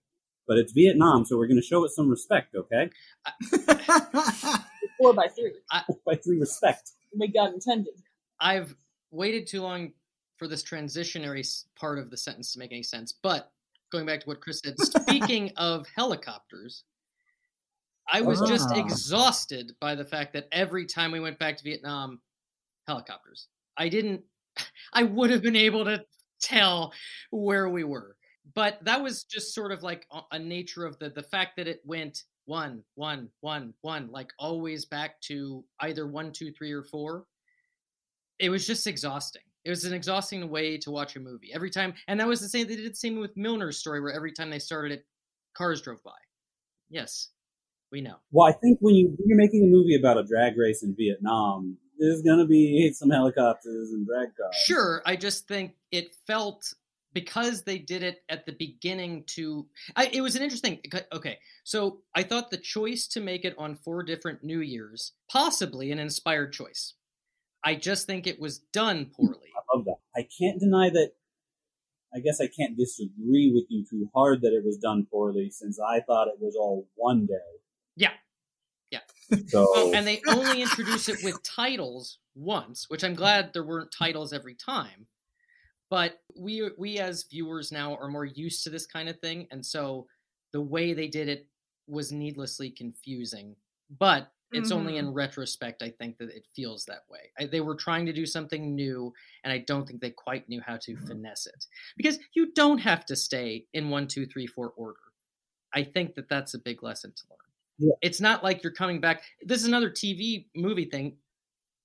But it's Vietnam, so we're going to show it some respect, okay? 4x3. 4x3 respect. My God intended. I've waited too long for this transitionary part of the sentence to make any sense. But going back to what Chris said, speaking of helicopters, I was just exhausted by the fact that every time we went back to Vietnam, helicopters. I would have been able to tell where we were. But that was just sort of like a nature of the fact that it went 1, 1, 1, 1, like always back to either 1, 2, 3, or 4. It was just exhausting. It was an exhausting way to watch a movie every time. And that was the same. They did the same with Milner's Story, where every time they started it, cars drove by. Yes, we know. Well, I think when you're making a movie about a drag race in Vietnam, there's going to be some helicopters and drag cars. Sure. I just think it felt, because they did it at the beginning it was an interesting. Okay, so I thought the choice to make it on 4 different New Years, possibly an inspired choice. I just think it was done poorly. I love that. I can't deny that. I guess I can't disagree with you too hard that it was done poorly, since I thought it was all one day. Yeah, yeah. So and they only introduce it with titles once, which I'm glad there weren't titles every time. But we as viewers now are more used to this kind of thing. And so the way they did it was needlessly confusing. But It's only in retrospect, I think, that it feels that way. They were trying to do something new, and I don't think they quite knew how to finesse it. Because you don't have to stay in 1, 2, 3, 4 order. I think that that's a big lesson to learn. Yeah. It's not like you're coming back. This is another TV movie thing.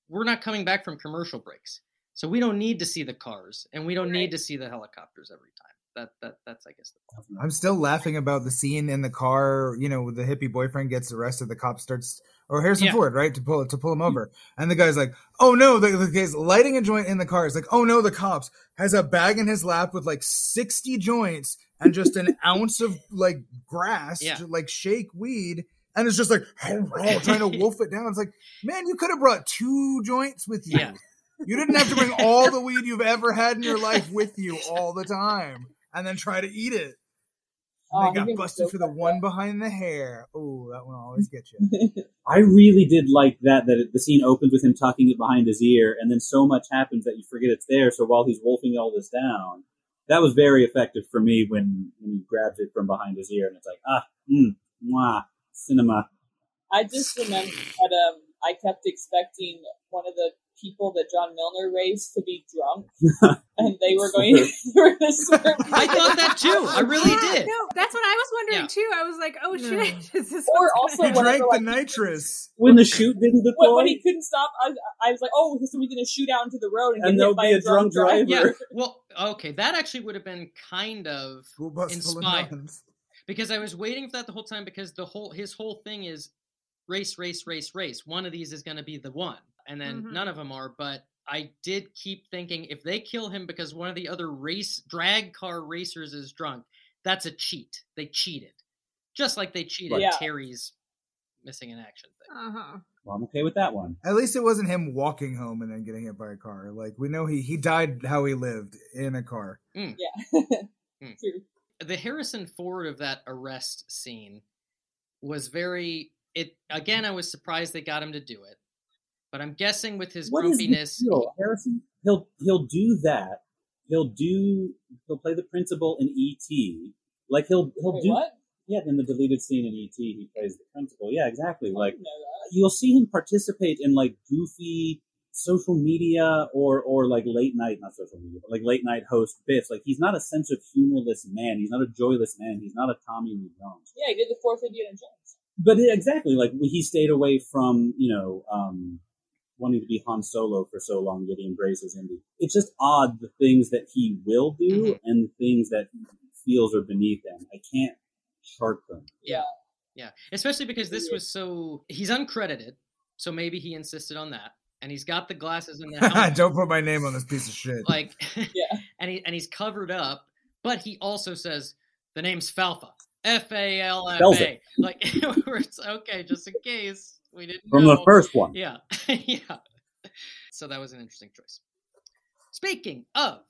We're not coming back from commercial breaks. So we don't need to see the cars, and we don't need to see the helicopters every time. That's I guess the problem. I'm still laughing about the scene in the car, you know, the hippie boyfriend gets arrested, the cop starts, or Harrison Ford, right, to pull him over, and the guy's like, oh no, the guy's lighting a joint in the car. It's like, oh no, the cops has a bag in his lap with like 60 joints and just an ounce of like grass to like shake weed, and it's just like trying to wolf it down. It's like, man, you could have brought 2 joints with you. You didn't have to bring all the weed you've ever had in your life with you all the time. And then try to eat it. And they got busted for the one behind the hair. Oh, that one will always get you. I really did like that the scene opens with him tucking it behind his ear, and then so much happens that you forget it's there. So while he's wolfing all this down, that was very effective for me when he grabs it from behind his ear, and it's like, mwah, cinema. I just remember that I kept expecting one of the people that John Milner raised to be drunk, and they were going through this. I thought that too. I really did. No, that's what I was wondering too. I was like, oh shit, is this? Or also, he drank the nitrous when the chute didn't deploy. When he couldn't stop, I was like, oh, somebody's going to shoot out into the road and get hit by a drunk driver. Yeah. Well, okay, that actually would have been kind of inspired, because I was waiting for that the whole time. Because his whole thing is race, race, race, race. One of these is going to be the one. And then none of them are, but I did keep thinking, if they kill him because one of the other drag car racers is drunk, that's a cheat. They cheated. Just like they cheated Terry's missing in action thing. Uh-huh. Well, I'm okay with that one. At least it wasn't him walking home and then getting hit by a car. Like, we know he died how he lived, in a car. Mm. Yeah. True. The Harrison Ford of that arrest scene was very... Again, I was surprised they got him to do it. But I'm guessing with his grumpiness, Harrison, he'll do that. He'll play the principal in E.T. Like he'll do what? Yeah, in the deleted scene in E.T. he plays the principal. Yeah, exactly. Like you'll see him participate in like goofy social media or like late night, not social media, but like late night host bits. Like he's not a sense of humorless man. He's not a joyless man. He's not a Tommy Lee Jones. Yeah, he did the 4th Indiana Jones. But exactly, like he stayed away from wanting to be Han Solo for so long that he embraces Indy. It's just odd the things that he will do and things that he feels are beneath him. I can't chart them. Yeah. Especially because this was so... He's uncredited, so maybe he insisted on that. And he's got the glasses and the helmet. Don't put my name on this piece of shit. Like, and he's covered up, but he also says, the name's Falfa. F-A-L-F-A. Like, it's okay, just in case. We didn't from know. The first one. Yeah. Yeah. So that was an interesting choice. Speaking of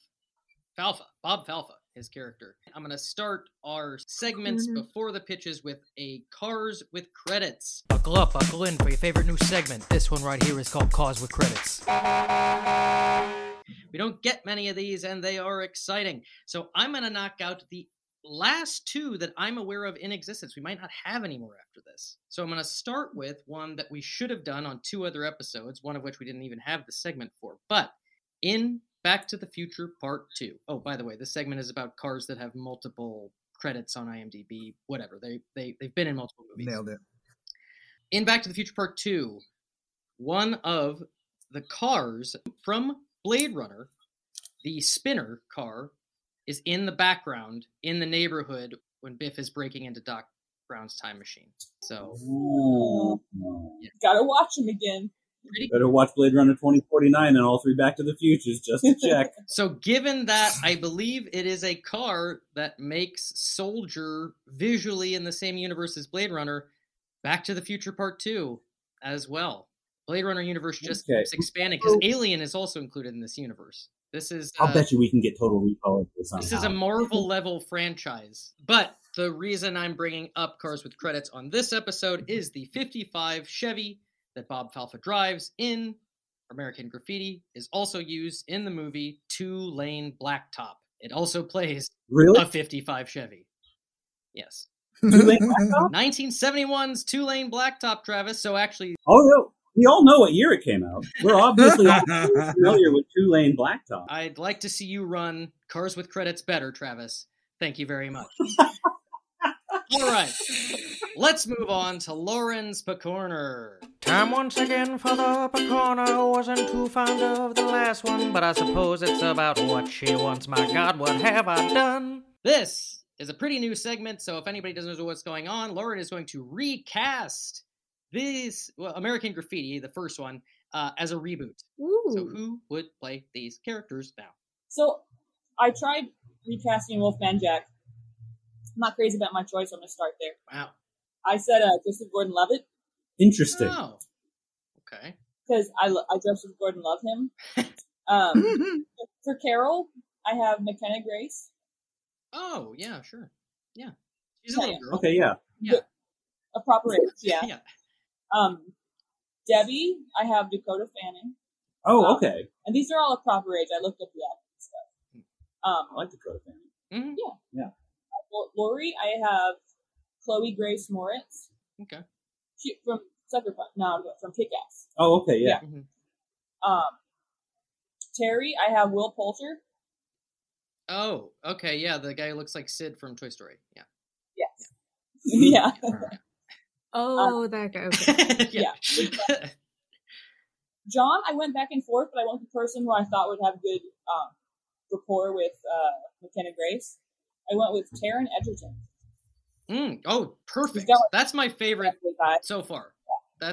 Falfa, Bob Falfa, his character, I'm going to start our segments before the pitches with a Cars with Credits. Buckle up, buckle in for your favorite new segment. This one right here is called Cars with Credits. We don't get many of these, and they are exciting. So I'm going to knock out the last 2 that I'm aware of in existence. We might not have any more after this. So I'm going to start with one that we should have done on 2 other episodes, one of which we didn't even have the segment for. But in Back to the Future Part 2. Oh, by the way, this segment is about cars that have multiple credits on IMDb, whatever. They've been in multiple movies. Nailed it. In Back to the Future Part 2, one of the cars from Blade Runner, the spinner car, is in the background, in the neighborhood, when Biff is breaking into Doc Brown's time machine. So, gotta watch him again. Better watch Blade Runner 2049 and all 3 Back to the Futures just to check. So given that, I believe it is a car that makes Soldier visually in the same universe as Blade Runner, Back to the Future Part 2 as well. Blade Runner universe just keeps expanding, because Alien is also included in this universe. This is. I'll bet you we can get Total Recall into this. This is a Marvel-level franchise. But the reason I'm bringing up Cars with Credits on this episode is the 55 Chevy that Bob Falfa drives in American Graffiti is also used in the movie Two-Lane Blacktop. It also plays a 55 Chevy. Yes. Two-Lane Blacktop? 1971's Two-Lane Blacktop, Travis. So actually... Oh, no. We all know what year it came out. We're obviously all familiar with Two-Lane Blacktop. I'd like to see you run Cars with Credits better, Travis. Thank you very much. All right. Let's move on to Lauren's Picorner. Time once again for the Picorner. Wasn't too fond of the last one, but I suppose it's about what she wants. My God, what have I done? This is a pretty new segment, so if anybody doesn't know what's going on, Lauren is going to recast this, well, American Graffiti, the first one, as a reboot. Ooh. So who would play these characters now? So I tried recasting Wolfman Jack. I'm not crazy about my choice. I'm going to start there. Wow. I said Joseph Gordon-Levitt. Interesting. Oh. Okay. Because I Joseph Gordon-Love him. For Carol, I have McKenna Grace. Oh, yeah, sure. Yeah. She's a little girl. Okay, yeah. Yeah. A proper age, yeah. Yeah. Debbie, I have Dakota Fanning. Oh, okay. And these are all a proper age. I looked up the act and stuff. I like Dakota Fanning. Mm-hmm. Yeah. Yeah. Lori, I have Chloe Grace Moritz. Okay. She, from Sucker Punch. No, from Kick-Ass. Oh, okay, yeah. Mm-hmm. Terry, I have Will Poulter. Oh, okay, yeah. The guy who looks like Sid from Toy Story. Yeah. Yes. Yeah. Yeah. Oh, that guy. Okay. Yeah. Yeah. John, I went back and forth, but I went with the person who I thought would have good rapport with McKenna Grace. I went with Taryn Edgerton. Oh, perfect. That's my favorite so far. Yeah.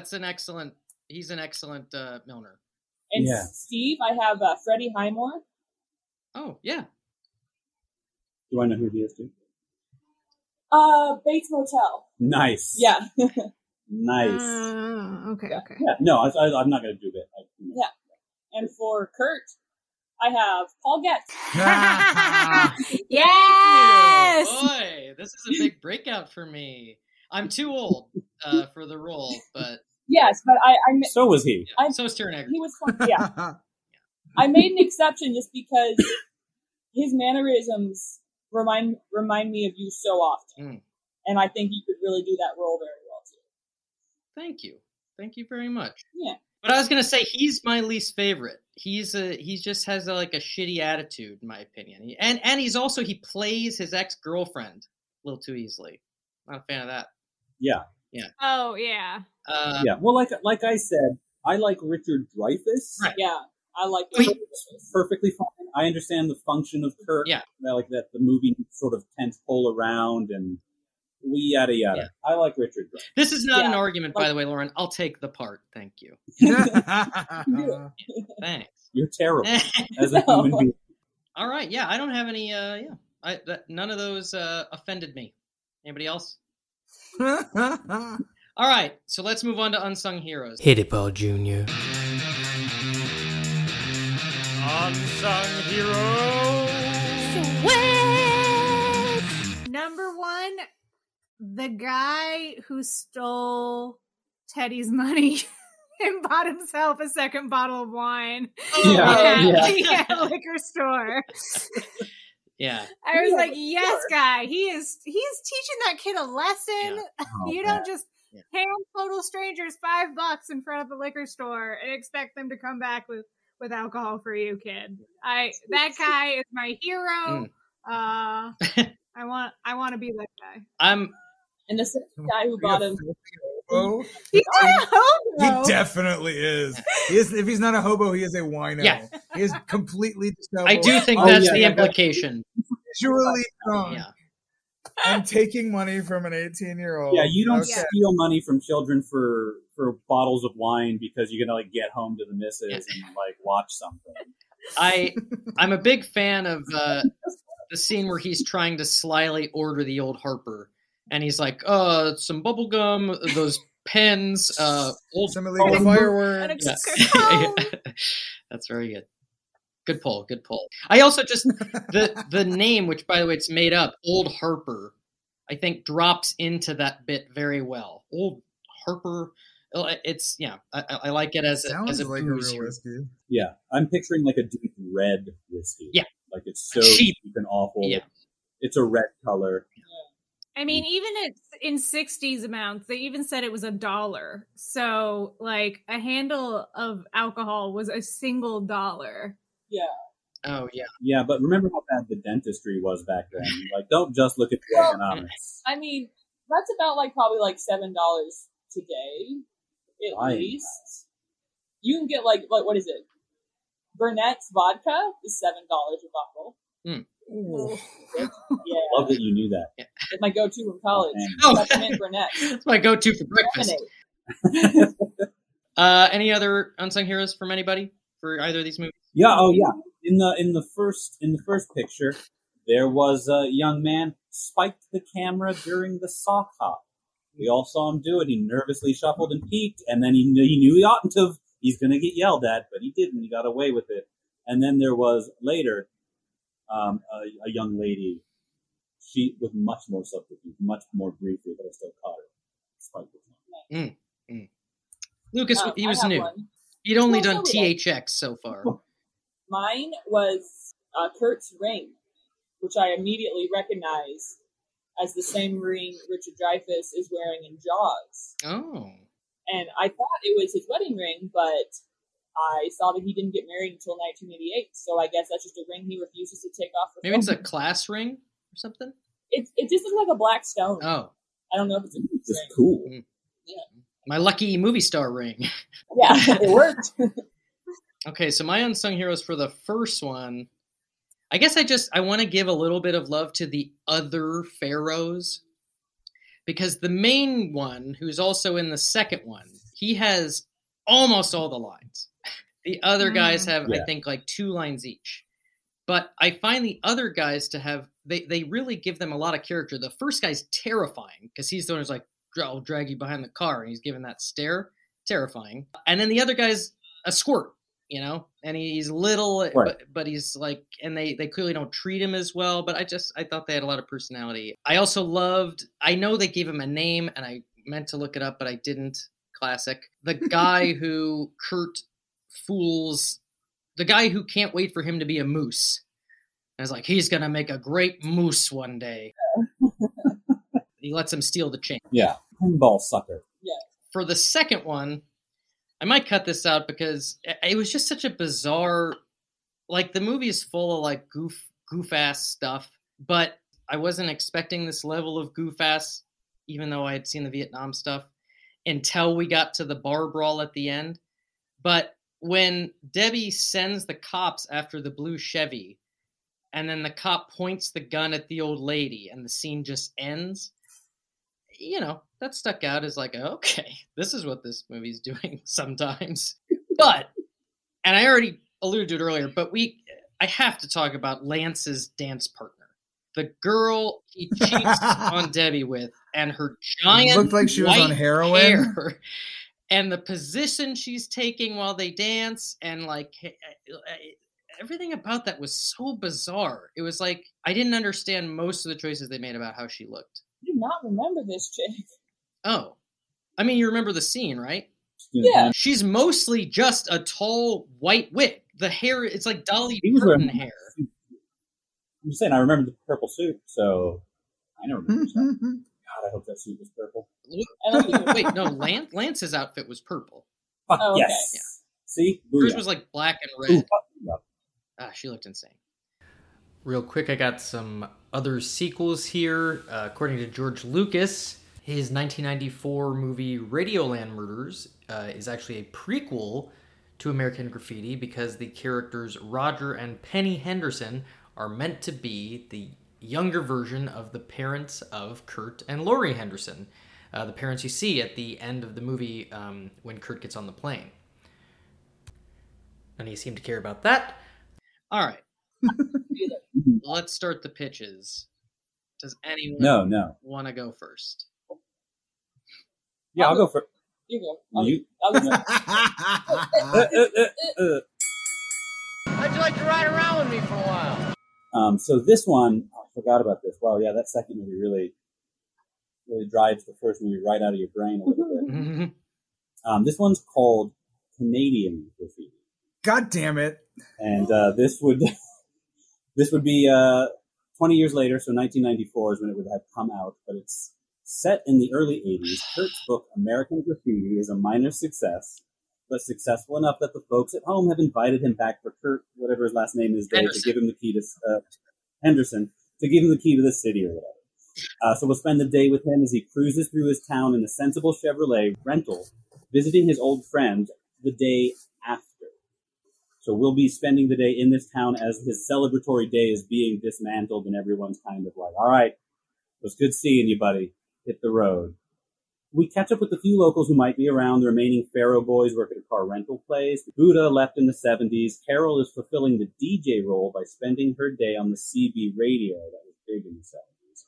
He's an excellent Milner. And yeah. Steve, I have Freddie Highmore. Oh, yeah. Do I know who he is, too? Bates Motel. Nice. Yeah. Nice. Okay, yeah. Okay. Yeah. No, I'm not going to do that. Yeah. And for Kurt, I have Paul Getz. Yes! Oh, boy, this is a big breakout for me. I'm too old for the role, but... Yes, but I so was he. Yeah, so was Taryn Egerton. He was fun, yeah. Yeah. I made an exception just because his mannerisms remind me of you so often. Mm. And I think you could really do that role very well, too. Thank you. Thank you very much. Yeah. But I was going to say, he's my least favorite. He just has a shitty attitude, in my opinion. And he's also, he plays his ex-girlfriend a little too easily. Not a fan of that. Yeah. Yeah. Oh, yeah. Yeah. Well, like I said, I like Richard Dreyfuss. Right. Yeah. I like perfectly fine. I understand the function of Kirk. Yeah. I like that the movie sort of tends pull around and yada yada. Yeah. I like Richard Dreyfuss. This is not an argument, by the way, Lauren. I'll take the part. Thank you. Thanks. You're terrible as a human being. All right. Yeah, I don't have any. None of those offended me. Anybody else? All right. So let's move on to unsung heroes. Hit it, Paul Jr. Unsung hero. Switch. Number one. The guy who stole Teddy's money and bought himself a second bottle of wine at a liquor store. Yeah. I was like, yes, guy. He's teaching that kid a lesson. Yeah. Oh, you don't just hand total strangers $5 in front of a liquor store and expect them to come back with alcohol for you, kid. That guy is my hero. Mm. I want to be that guy. And this guy who bought him. Hobo? He's not a hobo. He definitely is. He is. If he's not a hobo, he is a wino. Yeah. He is completely disheveled. I do think that's the implication. Visually drunk. Yeah. I'm taking money from an 18-year-old. Yeah, you don't steal money from children for bottles of wine because you're gonna get home to the missus and watch something. I'm a big fan of the scene where he's trying to slyly order the old Harper. And he's like, some bubble gum, those pens, some illegal fireworks. Yeah. That's very good. Good poll, good poll. I also just, the name, which by the way, it's made up, Old Harper, I think drops into that bit very well. Old Harper, it's, I like it as a like booze a real whiskey. Yeah, I'm picturing a deep red whiskey. Yeah. It's so cheap and awful. Yeah. It's a red color. I mean, even in 60s amounts, they even said it was $1. So, like, a handle of alcohol was a single dollar. Yeah. Oh, yeah. Yeah, but remember how bad the dentistry was back then. Like, don't just look at the economics. I mean, that's about, like, probably, like, $7 today, at least. You can get, like, what is it? Burnett's vodka is $7 a bottle. Mm. Ooh. Yeah. I love that you knew that. Yeah. It's my go-to from college. Oh, it's my go-to for breakfast. Any other unsung heroes from anybody for either of these movies? Yeah. Oh, yeah. In the first picture, there was a young man spiked the camera during the sock hop. We all saw him do it. He nervously shuffled and peeked, and then he knew he oughtn't to. He's going to get yelled at, but he didn't. He got away with it. And then there was later. A young lady, she was much more subterfuge, much more briefly, but I still caught her. Lucas, he was new. One. He'd only done THX so far. Mine was Kurt's ring, which I immediately recognized as the same ring Richard Dreyfuss is wearing in Jaws. Oh. And I thought it was his wedding ring, but I saw that he didn't get married until 1988, so I guess that's just a ring he refuses to take off. Maybe it's a class ring or something? It just looks like a black stone. Oh. I don't know if it's a ring. It's cool. Yeah. My lucky movie star ring. Yeah, it worked. Okay, so my unsung heroes for the first one, I guess I want to give a little bit of love to the other pharaohs, because the main one, who's also in the second one, he has almost all the lines. The other guys have, I think, like 2 lines each. But I find the other guys to have, they really give them a lot of character. The first guy's terrifying, because he's the one who's like, I'll drag you behind the car, and he's giving that stare. Terrifying. And then the other guy's a squirt, you know? And he's little, right. but he's like, and they clearly don't treat him as well, but I thought they had a lot of personality. I also loved, I know they gave him a name, and I meant to look it up, but I didn't. Classic. The guy who Kurt fools, the guy who can't wait for him to be a moose. I was like, he's going to make a great moose one day. He lets him steal the chain. Yeah. Pinball sucker. Yeah. For the second one, I might cut this out because it was just such a bizarre, like the movie is full of like goof ass stuff, but I wasn't expecting this level of goof ass, even though I had seen the Vietnam stuff, until we got to the bar brawl at the end. But when Debbie sends the cops after the blue Chevy, and then the cop points the gun at the old lady, and the scene just ends, you know, that stuck out as like, okay, this is what this movie's doing sometimes. But, and I already alluded to it earlier, but I have to talk about Lance's dance partner. The girl he cheats on Debbie with, and her giant hair. Looked like she was on heroin. Hair, and the position she's taking while they dance, and like everything about that was so bizarre. It was like I didn't understand most of the choices they made about how she looked. I do not remember this chick. Oh, I mean, you remember the scene, right? Yeah. She's mostly just a tall white wig. The hair, it's like Dolly Parton hair. I'm just saying, I remember the purple suit, so I don't remember that. God, I hope that suit was purple. Wait, no, Lance's outfit was purple. Fuck, oh, yes. Okay. Yeah. See? Hers was like black and red. Ooh, fuck. Ah, she looked insane. Real quick, I got some other sequels here. According to George Lucas, his 1994 movie Radioland Murders is actually a prequel to American Graffiti, because the characters Roger and Penny Henderson are meant to be the younger version of the parents of Kurt and Laurie Henderson, the parents you see at the end of the movie when Kurt gets on the plane. And he seemed to care about that. All right. Let's start the pitches. Does anyone want to go first? Yeah, I'll go first. You go. I'll go. How'd you like to ride around with me for a while? So this one, I forgot about this. Wow, yeah, that second movie really drives the first movie right out of your brain a little bit. Mm-hmm. This one's called Canadian Graffiti. God damn it! And this would be 20 years later, so 1994 is when it would have come out, but it's set in the early 80s. Kurt's book, American Graffiti, is a minor success, but successful enough that the folks at home have invited him back for Kurt, whatever his last name is, Dave, to give him the key to Henderson, to give him the key to the city or whatever. So we'll spend the day with him as he cruises through his town in a sensible Chevrolet rental, visiting his old friend the day after. So we'll be spending the day in this town as his celebratory day is being dismantled and everyone's kind of like, all right, it was good seeing you, buddy. Hit the road. We catch up with a few locals who might be around. The remaining Pharaoh boys work at a car rental place. Buddha left in the 70s. Carol is fulfilling the DJ role by spending her day on the CB radio that was big in the 70s,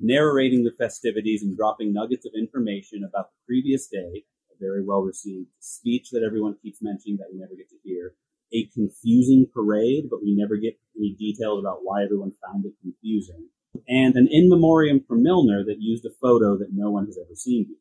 narrating the festivities and dropping nuggets of information about the previous day, a very well-received speech that everyone keeps mentioning that we never get to hear, a confusing parade, but we never get any details about why everyone found it confusing, and an in memoriam for Milner that used a photo that no one has ever seen before.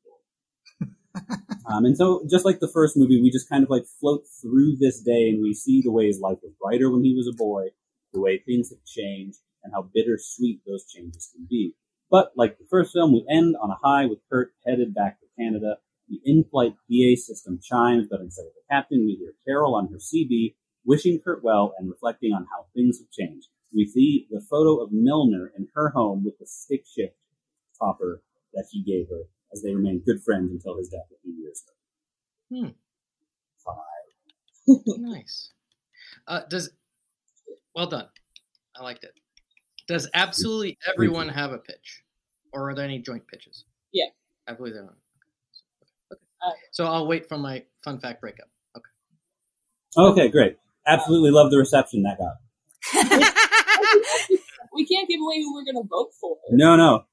And so just like the first movie, we just kind of like float through this day and we see the way his life was brighter when he was a boy, the way things have changed, and how bittersweet those changes can be. But like the first film, we end on a high with Kurt headed back to Canada. The in-flight PA system chimes, but instead of the captain, we hear Carol on her CB, wishing Kurt well and reflecting on how things have changed. We see the photo of Milner in her home with the stick shift topper that he gave her, as they remained good friends until his death a few years ago. Five. Nice. Well done. I liked it. Does absolutely everyone have a pitch, or are there any joint pitches? Yeah, I believe there are. Okay. So I'll wait for my fun fact breakup. Okay. Okay, great. Absolutely love the reception that got. We can't give away who we're going to vote for. No.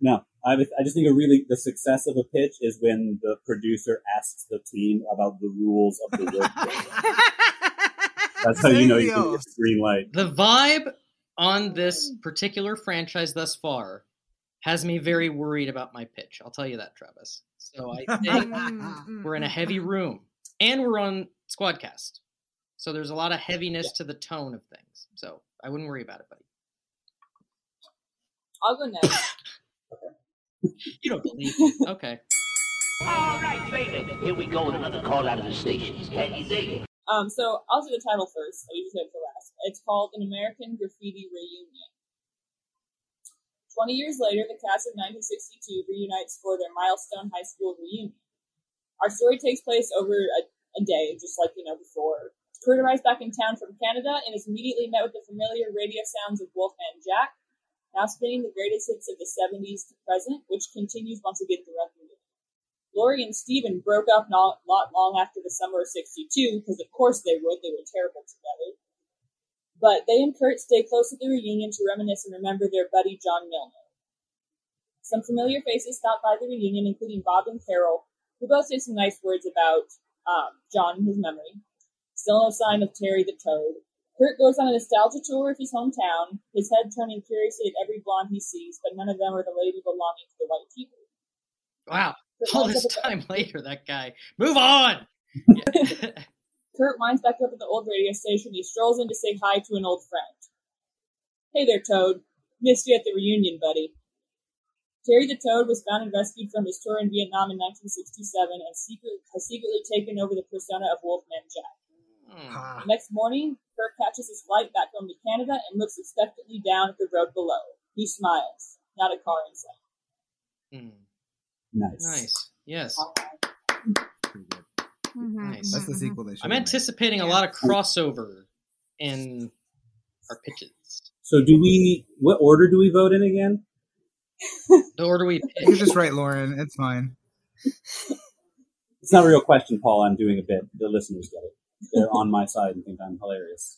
I just think the success of a pitch is when the producer asks the team about the rules of the work. That's how you know you can get the green light. The vibe on this particular franchise thus far has me very worried about my pitch. I'll tell you that, Travis. So I think we're in a heavy room, and we're on Squadcast. So there's a lot of heaviness to the tone of things. So I wouldn't worry about it, buddy. I'll go next. You don't believe me. Okay. All right, baby. Here we go with another call out of the station. Can you dig it? So I'll do the title first. I usually have the last. It's called An American Graffiti Reunion. 20 years later, the cast of 1962 reunites for their milestone high school reunion. Our story takes place over a day, just like, before. Kurt arrives back in town from Canada and is immediately met with the familiar radio sounds of Wolfman Jack, now spinning the greatest hits of the 70s to present, which continues once again throughout the movie. Laurie and Steven broke up not long after the summer of 62, because of course they would. They were terrible together. But they and Kurt stay close at the reunion to reminisce and remember their buddy John Milner. Some familiar faces stopped by the reunion, including Bob and Carol, who both say some nice words about John and his memory. Still no sign of Terry the Toad. Kurt goes on a nostalgia tour of his hometown, his head turning curiously at every blonde he sees, but none of them are the lady belonging to the white people. Wow. Kurt all this time later, that guy. Move on! Kurt winds back up at the old radio station. He strolls in to say hi to an old friend. Hey there, Toad. Missed you at the reunion, buddy. Terry the Toad was found and rescued from his tour in Vietnam in 1967 and has secretly taken over the persona of Wolfman Jack. The next morning, Kurt catches his flight back home to Canada and looks expectantly down at the road below. He smiles. Not a car in sight. Nice. Yes. Nice. That's the sequel they should I'm anticipating a lot of crossover in our pitches. So what order do we vote in again? The order we pick. You're just right, Lauren. It's fine. It's not a real question, Paul. I'm doing a bit. The listeners get it. They're on my side and think I'm hilarious.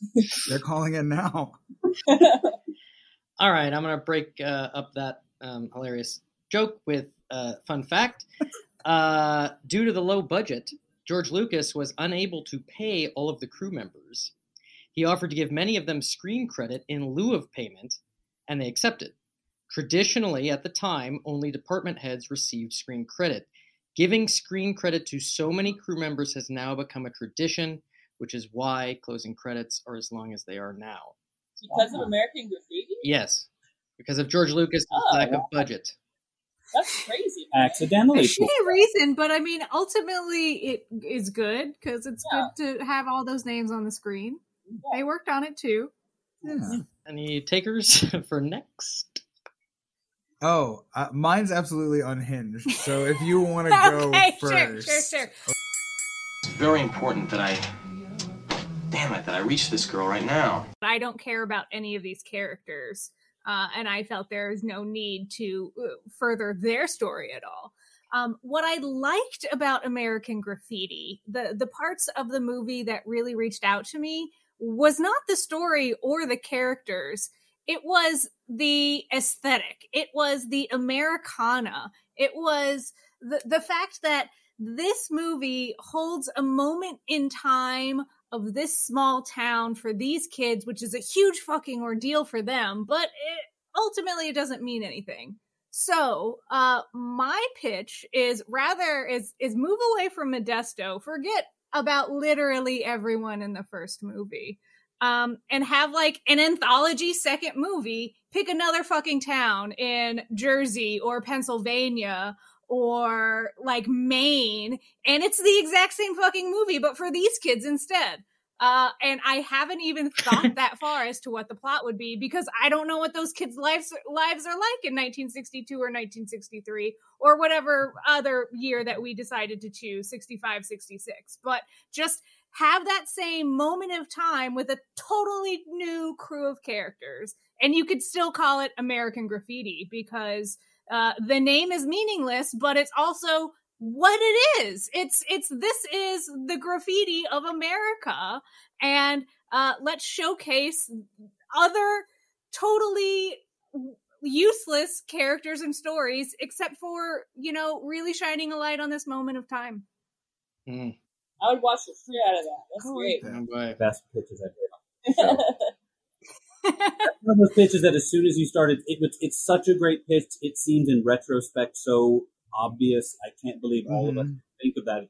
They're calling it now. All right, I'm going to break up that hilarious joke with a fun fact. Due to the low budget, George Lucas was unable to pay all of the crew members. He offered to give many of them screen credit in lieu of payment, and they accepted. Traditionally, at the time, only department heads received screen credit. Giving screen credit to so many crew members has now become a tradition, which is why closing credits are as long as they are now. Because of American Graffiti? Yes. because of George Lucas' lack of budget. That's crazy. Accidentally. For a reason, but I mean, ultimately it is good because it's good to have all those names on the screen. Yeah. They worked on it too. Yeah. Any takers for next? Oh, mine's absolutely unhinged. So if you want to okay, go first. Sure. It's very important that I reach this girl right now. I don't care about any of these characters. And I felt there is no need to further their story at all. What I liked about American Graffiti, the parts of the movie that really reached out to me, was not the story or the characters. It was the aesthetic. It was the Americana. It was the fact that this movie holds a moment in time of this small town for these kids, which is a huge fucking ordeal for them, but ultimately it doesn't mean anything. So my pitch is move away from Modesto, forget about literally everyone in the first movie, and have like an anthology second movie. Pick another fucking town in Jersey or Pennsylvania or like Maine, and it's the exact same fucking movie, but for these kids instead. And I haven't even thought that far as to what the plot would be, because I don't know what those kids' lives are like in 1962 or 1963 or whatever other year that we decided to choose, 65, 66. But just have that same moment of time with a totally new crew of characters. And you could still call it American Graffiti, because the name is meaningless, but it's also what it is. This is the graffiti of America, and let's showcase other totally useless characters and stories, except for, you know, really shining a light on this moment of time. Mm. I would watch the shit out of that. That's great. Best pitches I've heard. That's one of those pitches that as soon as you started, it's such a great pitch. It seems in retrospect so obvious. I can't believe all of us think of that.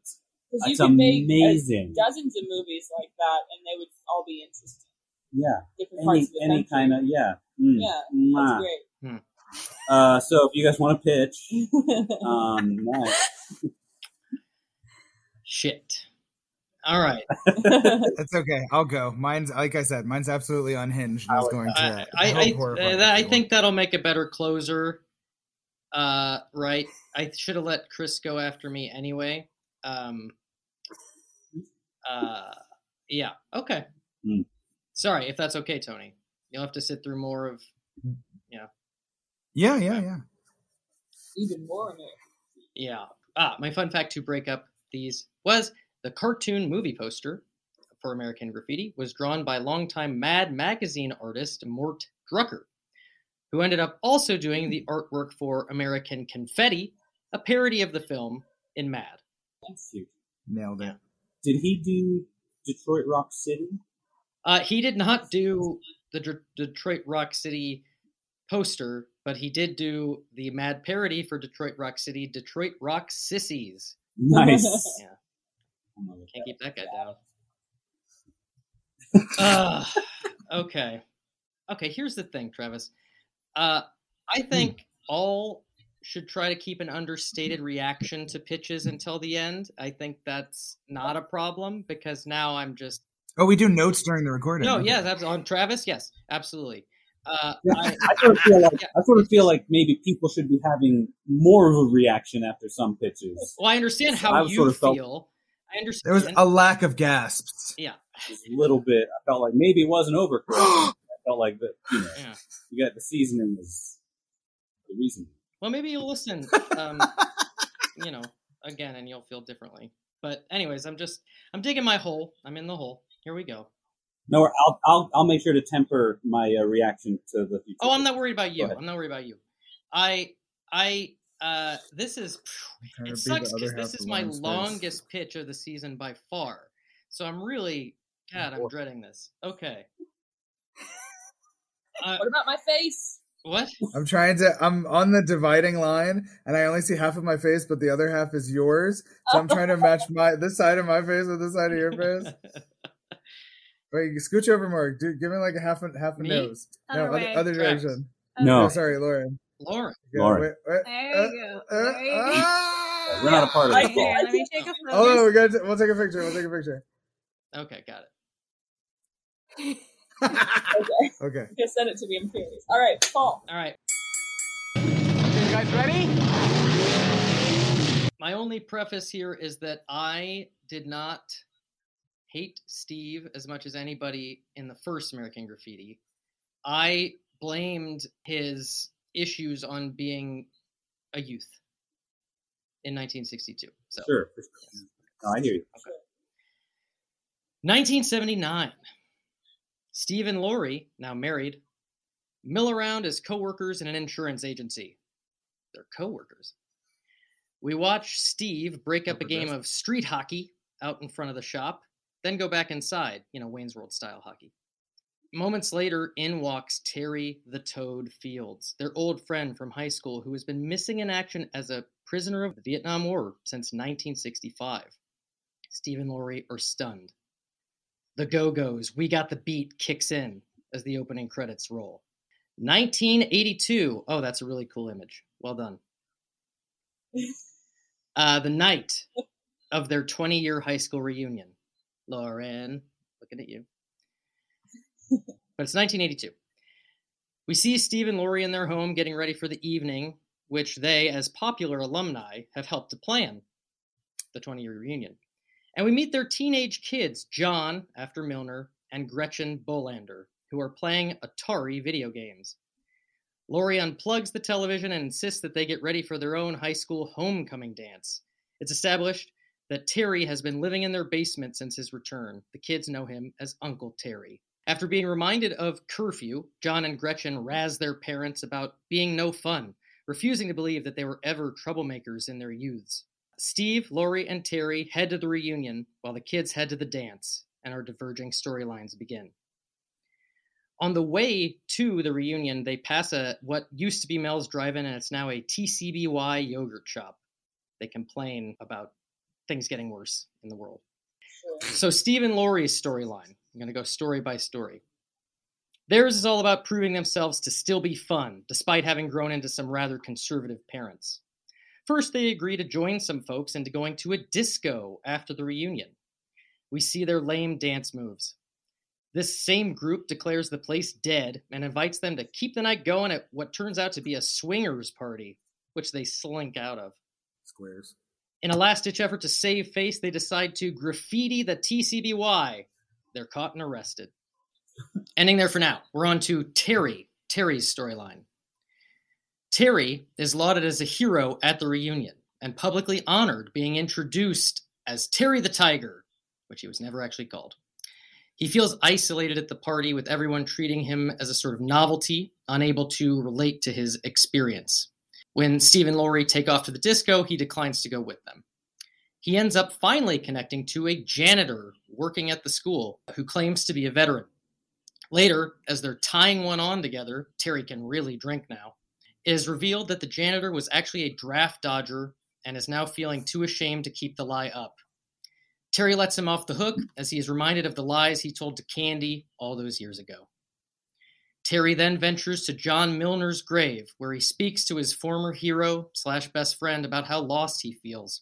It's amazing. Make dozens of movies like that, and they would all be interesting. Yeah, different parts of the country. Any kind of that's great. Hmm. So if you guys want to pitch, nice. Shit. All right. That's okay. I'll go. Mine's, like I said, mine's absolutely unhinged. I was going to. I think that'll make a better closer. Right. I should have let Chris go after me anyway. Yeah. Okay. Mm. Sorry if that's okay, Tony. You'll have to sit through more of, you know. Yeah. Even more of it. Yeah. My fun fact to break up these was, the cartoon movie poster for American Graffiti was drawn by longtime Mad Magazine artist Mort Drucker, who ended up also doing the artwork for American Confetti, a parody of the film in Mad. Nailed it. Did he do Detroit Rock City? He did not do the Detroit Rock City poster, but he did do the Mad parody for Detroit Rock City, Detroit Rock Sissies. Nice. Yeah. Can't keep that guy down. Okay, here's the thing, Travis. I think all should try to keep an understated reaction to pitches until the end. I think that's not a problem, because now I'm just... Oh, we do notes during the recording. No, yeah, that's on Travis? Yes, absolutely. I sort of feel like maybe people should be having more of a reaction after some pitches. Well, I understand how you feel... There was a lack of gasps. Yeah. Just a little bit. I felt like maybe it wasn't over. I felt like that, you know, you got the seasoning is the reason. Well, maybe you'll listen, you know, again, and you'll feel differently. But anyways, I'm digging my hole. I'm in the hole. Here we go. No, I'll make sure to temper my reaction to the future. Oh, I'm not worried about you. This is, it sucks because this is my longest pitch of the season by far. So I'm really, I'm dreading this. Okay. What about my face? What? I'm on the dividing line, and I only see half of my face, but the other half is yours. So I'm trying to match this side of my face with this side of your face. Wait, scooch over more. Dude, give me like a half a nose. No, other direction. No, sorry, Lauren. There you go. We're not a part of this. Here, let me take a photo. Oh, we'll take a picture. Okay, got it. Okay. Just send it to me. I'm curious. All right, Paul. All right. You guys ready? My only preface here is that I did not hate Steve as much as anybody in the first American Graffiti. I blamed his issues on being a youth in 1962. So, sure. Yes. No, I hear you. Okay. 1979. Steve and Lori, now married, mill around as co-workers in an insurance agency. They're co-workers. We watch Steve break up a game of street hockey out in front of the shop, then go back inside, Wayne's World style hockey. Moments later, in walks Terry the Toad Fields, their old friend from high school who has been missing in action as a prisoner of the Vietnam War since 1965. Steve and Lori are stunned. The Go-Go's We Got the Beat kicks in as the opening credits roll. 1982. Oh, that's a really cool image. Well done. The night of their 20-year high school reunion. Lauren, looking at you. But it's 1982. We see Steve and Lori in their home getting ready for the evening, which they, as popular alumni, have helped to plan the 20-year reunion. And we meet their teenage kids, John, after Milner, and Gretchen Bolander, who are playing Atari video games. Lori unplugs the television and insists that they get ready for their own high school homecoming dance. It's established that Terry has been living in their basement since his return. The kids know him as Uncle Terry. After being reminded of curfew, John and Gretchen razz their parents about being no fun, refusing to believe that they were ever troublemakers in their youths. Steve, Lori, and Terry head to the reunion while the kids head to the dance, and our diverging storylines begin. On the way to the reunion, they pass what used to be Mel's Drive-In, and it's now a TCBY yogurt shop. They complain about things getting worse in the world. So Steve and Lori's storyline. I'm going to go story by story. Theirs is all about proving themselves to still be fun, despite having grown into some rather conservative parents. First, they agree to join some folks into going to a disco after the reunion. We see their lame dance moves. This same group declares the place dead and invites them to keep the night going at what turns out to be a swingers party, which they slink out of. Squares. In a last-ditch effort to save face, they decide to graffiti the TCBY. They're caught and arrested. Ending there for now. We're on to Terry's storyline. Terry is lauded as a hero at the reunion and publicly honored, being introduced as Terry the Tiger, which he was never actually called. He feels isolated at the party, with everyone treating him as a sort of novelty, unable to relate to his experience. When Steve and Lori take off to the disco, he declines to go with them. He ends up finally connecting to a janitor working at the school who claims to be a veteran. Later, as they're tying one on together, Terry can really drink now, it is revealed that the janitor was actually a draft dodger and is now feeling too ashamed to keep the lie up. Terry lets him off the hook as he is reminded of the lies he told to Candy all those years ago. Terry then ventures to John Milner's grave, where he speaks to his former hero/best friend about how lost he feels.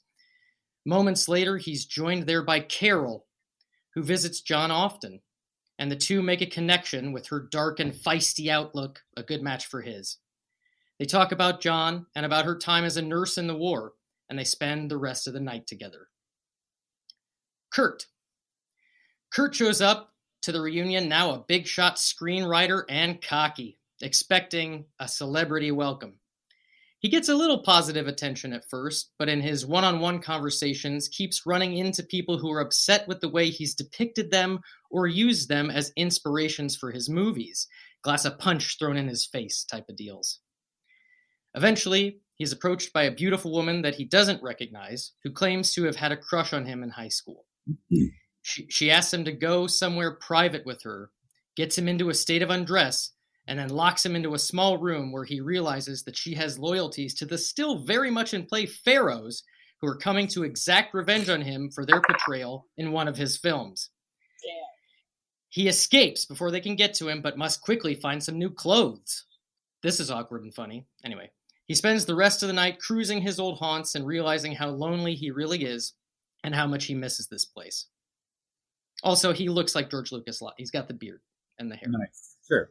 Moments later, he's joined there by Carol, who visits John often, and the two make a connection with her dark and feisty outlook, a good match for his. They talk about John and about her time as a nurse in the war, and they spend the rest of the night together. Kurt shows up to the reunion, now a big shot screenwriter and cocky, expecting a celebrity welcome. He gets a little positive attention at first, but in his one-on-one conversations keeps running into people who are upset with the way he's depicted them or used them as inspirations for his movies. Glass of punch thrown in his face type of deals. Eventually, he's approached by a beautiful woman that he doesn't recognize, who claims to have had a crush on him in high school. She asks him to go somewhere private with her, gets him into a state of undress, and then locks him into a small room where he realizes that she has loyalties to the still very much in play Pharaohs, who are coming to exact revenge on him for their portrayal in one of his films. Yeah. He escapes before they can get to him, but must quickly find some new clothes. This is awkward and funny. Anyway, he spends the rest of the night cruising his old haunts and realizing how lonely he really is and how much he misses this place. Also, he looks like George Lucas a lot. He's got the beard and the hair. Nice. Sure.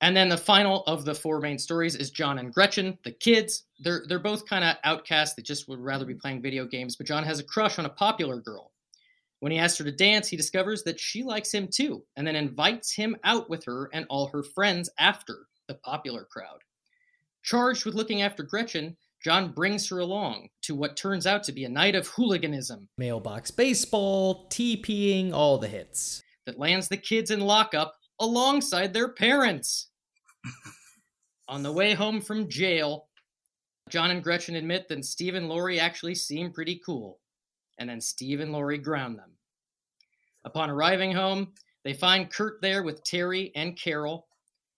And then the final of the four main stories is John and Gretchen, the kids. They're both kind of outcasts. They just would rather be playing video games. But John has a crush on a popular girl. When he asks her to dance, he discovers that she likes him too, and then invites him out with her and all her friends after the popular crowd. Charged with looking after Gretchen, John brings her along to what turns out to be a night of hooliganism. Mailbox baseball, TPing, all the hits. That lands the kids in lockup alongside their parents. On the way home from jail, John and Gretchen admit that Steve and Laurie actually seem pretty cool. And then Steve and Laurie ground them. Upon arriving home, they find Kurt there with Terry and Carol.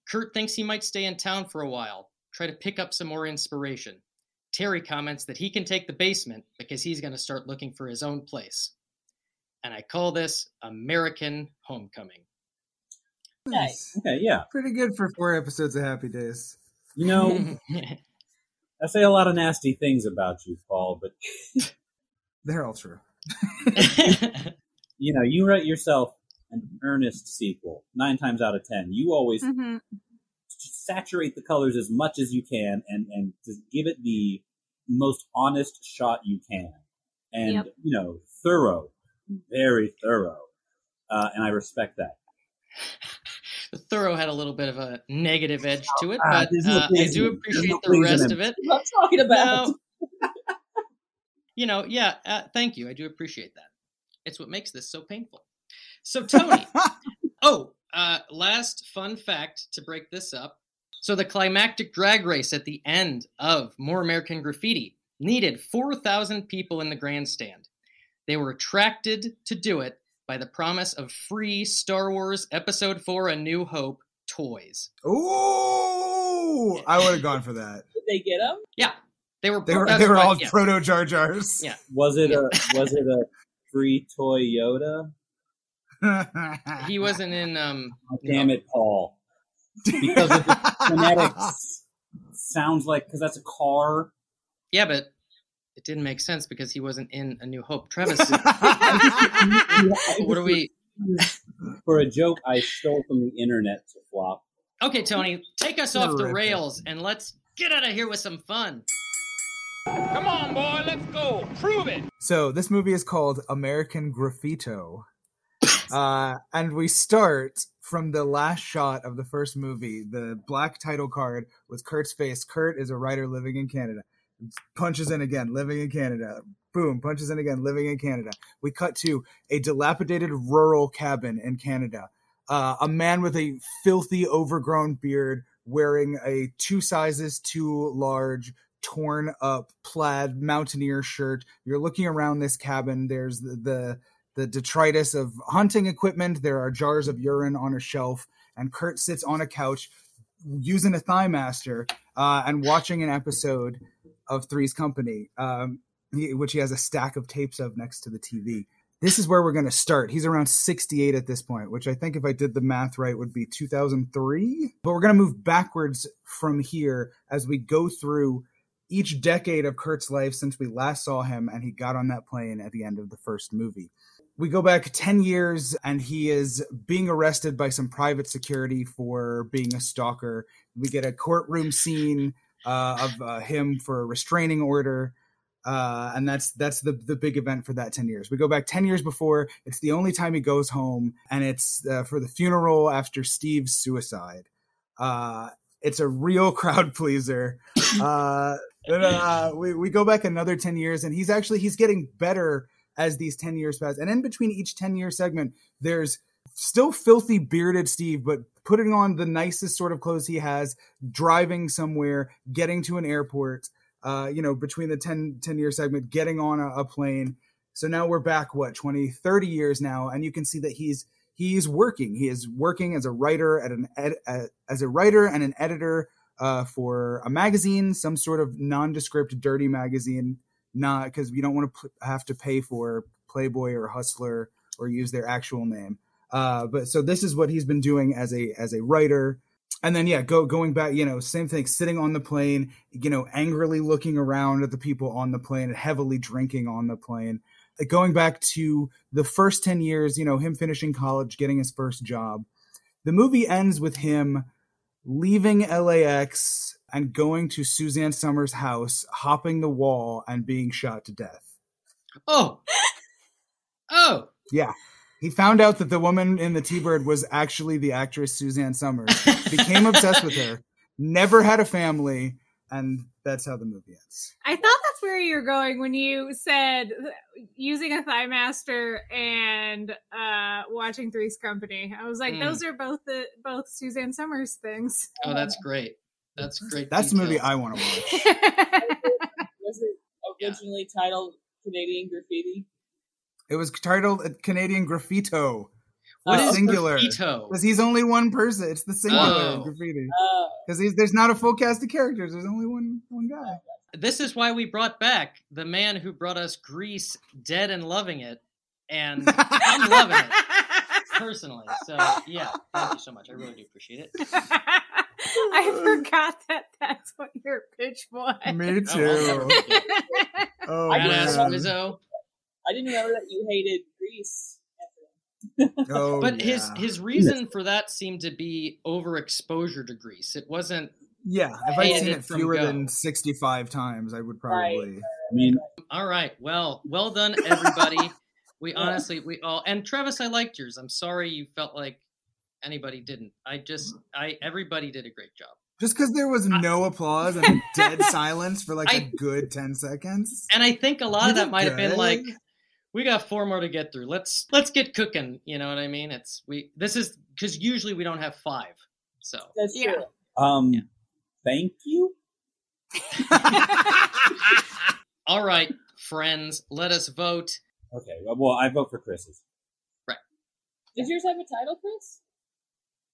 Kurt thinks he might stay in town for a while, try to pick up some more inspiration. Terry comments that he can take the basement because he's going to start looking for his own place. And I call this American Homecoming. Nice. Okay, yeah. Pretty good for 4 episodes of Happy Days. You know, I say a lot of nasty things about you, Paul, but... They're all true. You know, you write yourself an earnest sequel 9 times out of 10. You always saturate the colors as much as you can and just give it the most honest shot you can. And, you know, thorough, very thorough. And I respect that. The thorough had a little bit of a negative edge to it, but I do appreciate the rest of it. I'm talking about. You know, thank you. I do appreciate that. It's what makes this so painful. So, Tony, last fun fact to break this up. So the climactic drag race at the end of More American Graffiti needed 4,000 people in the grandstand. They were attracted to do it by the promise of free Star Wars Episode 4 A New Hope toys. Ooh! I would have gone for that. Did they get them? Yeah. They were all proto Jar Jars. Yeah. Was it a free Toyota? He wasn't in. Damn it, Paul! Because of the phonetics, sounds like because that's a car. Yeah, but it didn't make sense because he wasn't in A New Hope. Travis, what are we? For a joke, I stole from the internet to flop. Okay, Tony, take us off the rails and let's get out of here with some fun. Come on, boy, let's go. Prove it. So this movie is called American Graffito. And we start from the last shot of the first movie, the black title card with Kurt's face. Kurt is a writer living in Canada. Punches in again, living in Canada. Boom, punches in again, living in Canada. We cut to a dilapidated rural cabin in Canada. A man with a filthy overgrown beard wearing a 2 sizes too large torn up plaid mountaineer shirt. You're looking around this cabin. There's the detritus of hunting equipment. There are jars of urine on a shelf, and Kurt sits on a couch using a Thighmaster and watching an episode of Three's Company, which he has a stack of tapes of next to the TV. This is where we're going to start. He's around 68 at this point, which I think if I did the math right would be 2003. But we're going to move backwards from here as we go through each decade of Kurt's life since we last saw him and he got on that plane at the end of the first movie. We go back 10 years and he is being arrested by some private security for being a stalker. We get a courtroom scene of him for a restraining order. And that's the big event for that 10 years. We go back 10 years before. It's the only time he goes home, and it's for the funeral after Steve's suicide. It's a real crowd pleaser. We go back another 10 years, and he's getting better as these 10 years pass. And in between each 10-year segment, there's still filthy bearded Steve, but putting on the nicest sort of clothes he has, driving somewhere, getting to an airport, between the 10-year segment, getting on a plane. So now we're back, 30 years now, and you can see that he's working. He is working as a writer and an editor for a magazine, some sort of nondescript dirty magazine, not because you don't want to have to pay for Playboy or Hustler or use their actual name. But so this is what he's been doing as a writer. And then, yeah, going back, you know, same thing, sitting on the plane, you know, angrily looking around at the people on the plane, heavily drinking on the plane. Going back to the first 10 years, you know, him finishing college, getting his first job. The movie ends with him leaving LAX and going to Suzanne Somers' house, hopping the wall and being shot to death. Oh. Yeah. He found out that the woman in the T-Bird was actually the actress Suzanne Somers, became obsessed with her, never had a family, and that's how the movie ends. I thought that's where you were going when you said using a Thigh Master and watching Three's Company. I was like, those are both Suzanne Somers things. Oh, that's great. That's great. That's detail. A movie I want to watch. Was it originally titled Canadian Graffiti? It was titled Canadian Graffito. What is singular? Graffito? Because he's only one person. It's the singular graffiti. Because there's not a full cast of characters. There's only one guy. This is why we brought back the man who brought us Grease, dead and loving it, and I'm loving it personally. So yeah, thank you so much. I really do appreciate it. I forgot that's what your pitch was. Me too. Oh, badass Rizzo. I didn't remember that you hated Grease. Oh, but his reason for that seemed to be overexposure to Grease. It wasn't. Yeah, if I'd seen it fewer than 65 times, I would probably. Right. I mean. All right. Well done, everybody. We all and Travis, I liked yours. I'm sorry you felt like anybody didn't. Everybody did a great job. Just because there was no applause and dead silence for like a good 10 seconds. And I think a lot of that might have been like, we got 4 more to get through. Let's get cooking. You know what I mean? This is because usually we don't have 5. So that's true. Thank you. All right, friends, let us vote. Okay. Well, I vote for Chris's. Right. Does yours have a title, Chris?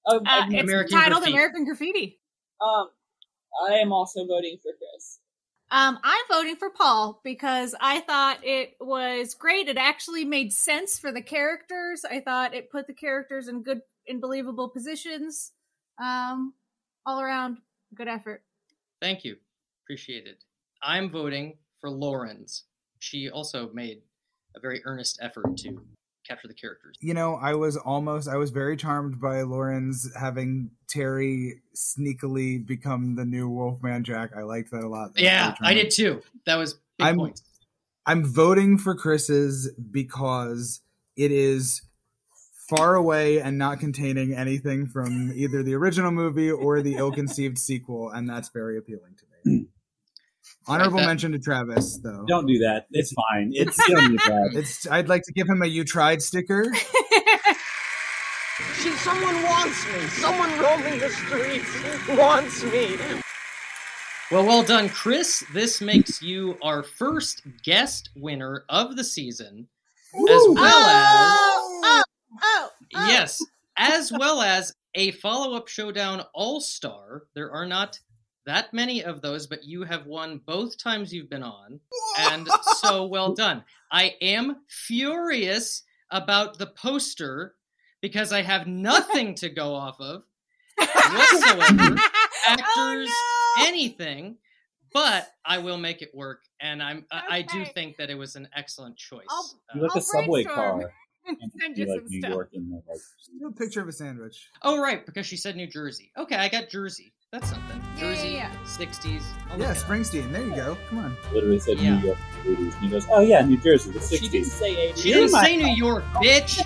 It's titled Graffiti. American Graffiti. I am also voting for Chris. I'm voting for Paul because I thought it was great. It actually made sense for the characters. I thought it put the characters in good and believable positions. All around, good effort. Thank you. Appreciate it. I'm voting for Lauren's. She also made a very earnest effort to capture the characters. You know, I was very charmed by Lauren's having Terry sneakily become the new Wolfman Jack. I liked that a lot. Yeah, I did too. That was big points. I'm voting for Chris's because it is far away and not containing anything from either the original movie or the ill-conceived sequel, and that's very appealing to me. Honorable mention to Travis, though. Don't do that. It's fine. It's don't do that. I'd like to give him a "You Tried" sticker. Someone wants me. Someone roaming the streets wants me. Well done, Chris. This makes you our first guest winner of the season, as well as a follow-up showdown all-star. There are not that many of those, but you have won both times you've been on, and so well done. I am furious about the poster because I have nothing to go off of whatsoever, actors, anything, but I will make it work, and I do think that it was an excellent choice. You look a subway car. And you like New stuff. York in there, like no picture of a sandwich. Oh, right, because she said New Jersey. Okay, I got Jersey. That's something. Jersey, 60s. Oh yeah, Springsteen. There you go. Come on. Literally said New York, 80s. And he goes, oh yeah, New Jersey, the 60s. She didn't say 80s. She didn't say New York, bitch.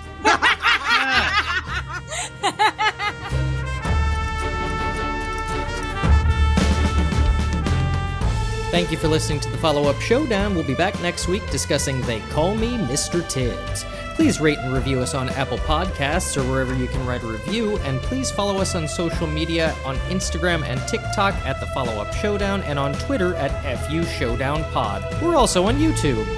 Thank you for listening to the follow-up showdown. We'll be back next week discussing They Call Me Mr. Tibbs. Please rate and review us on Apple Podcasts or wherever you can write a review, and please follow us on social media on Instagram and TikTok at The Follow-Up Showdown and on Twitter at FU Showdown Pod. We're also on YouTube.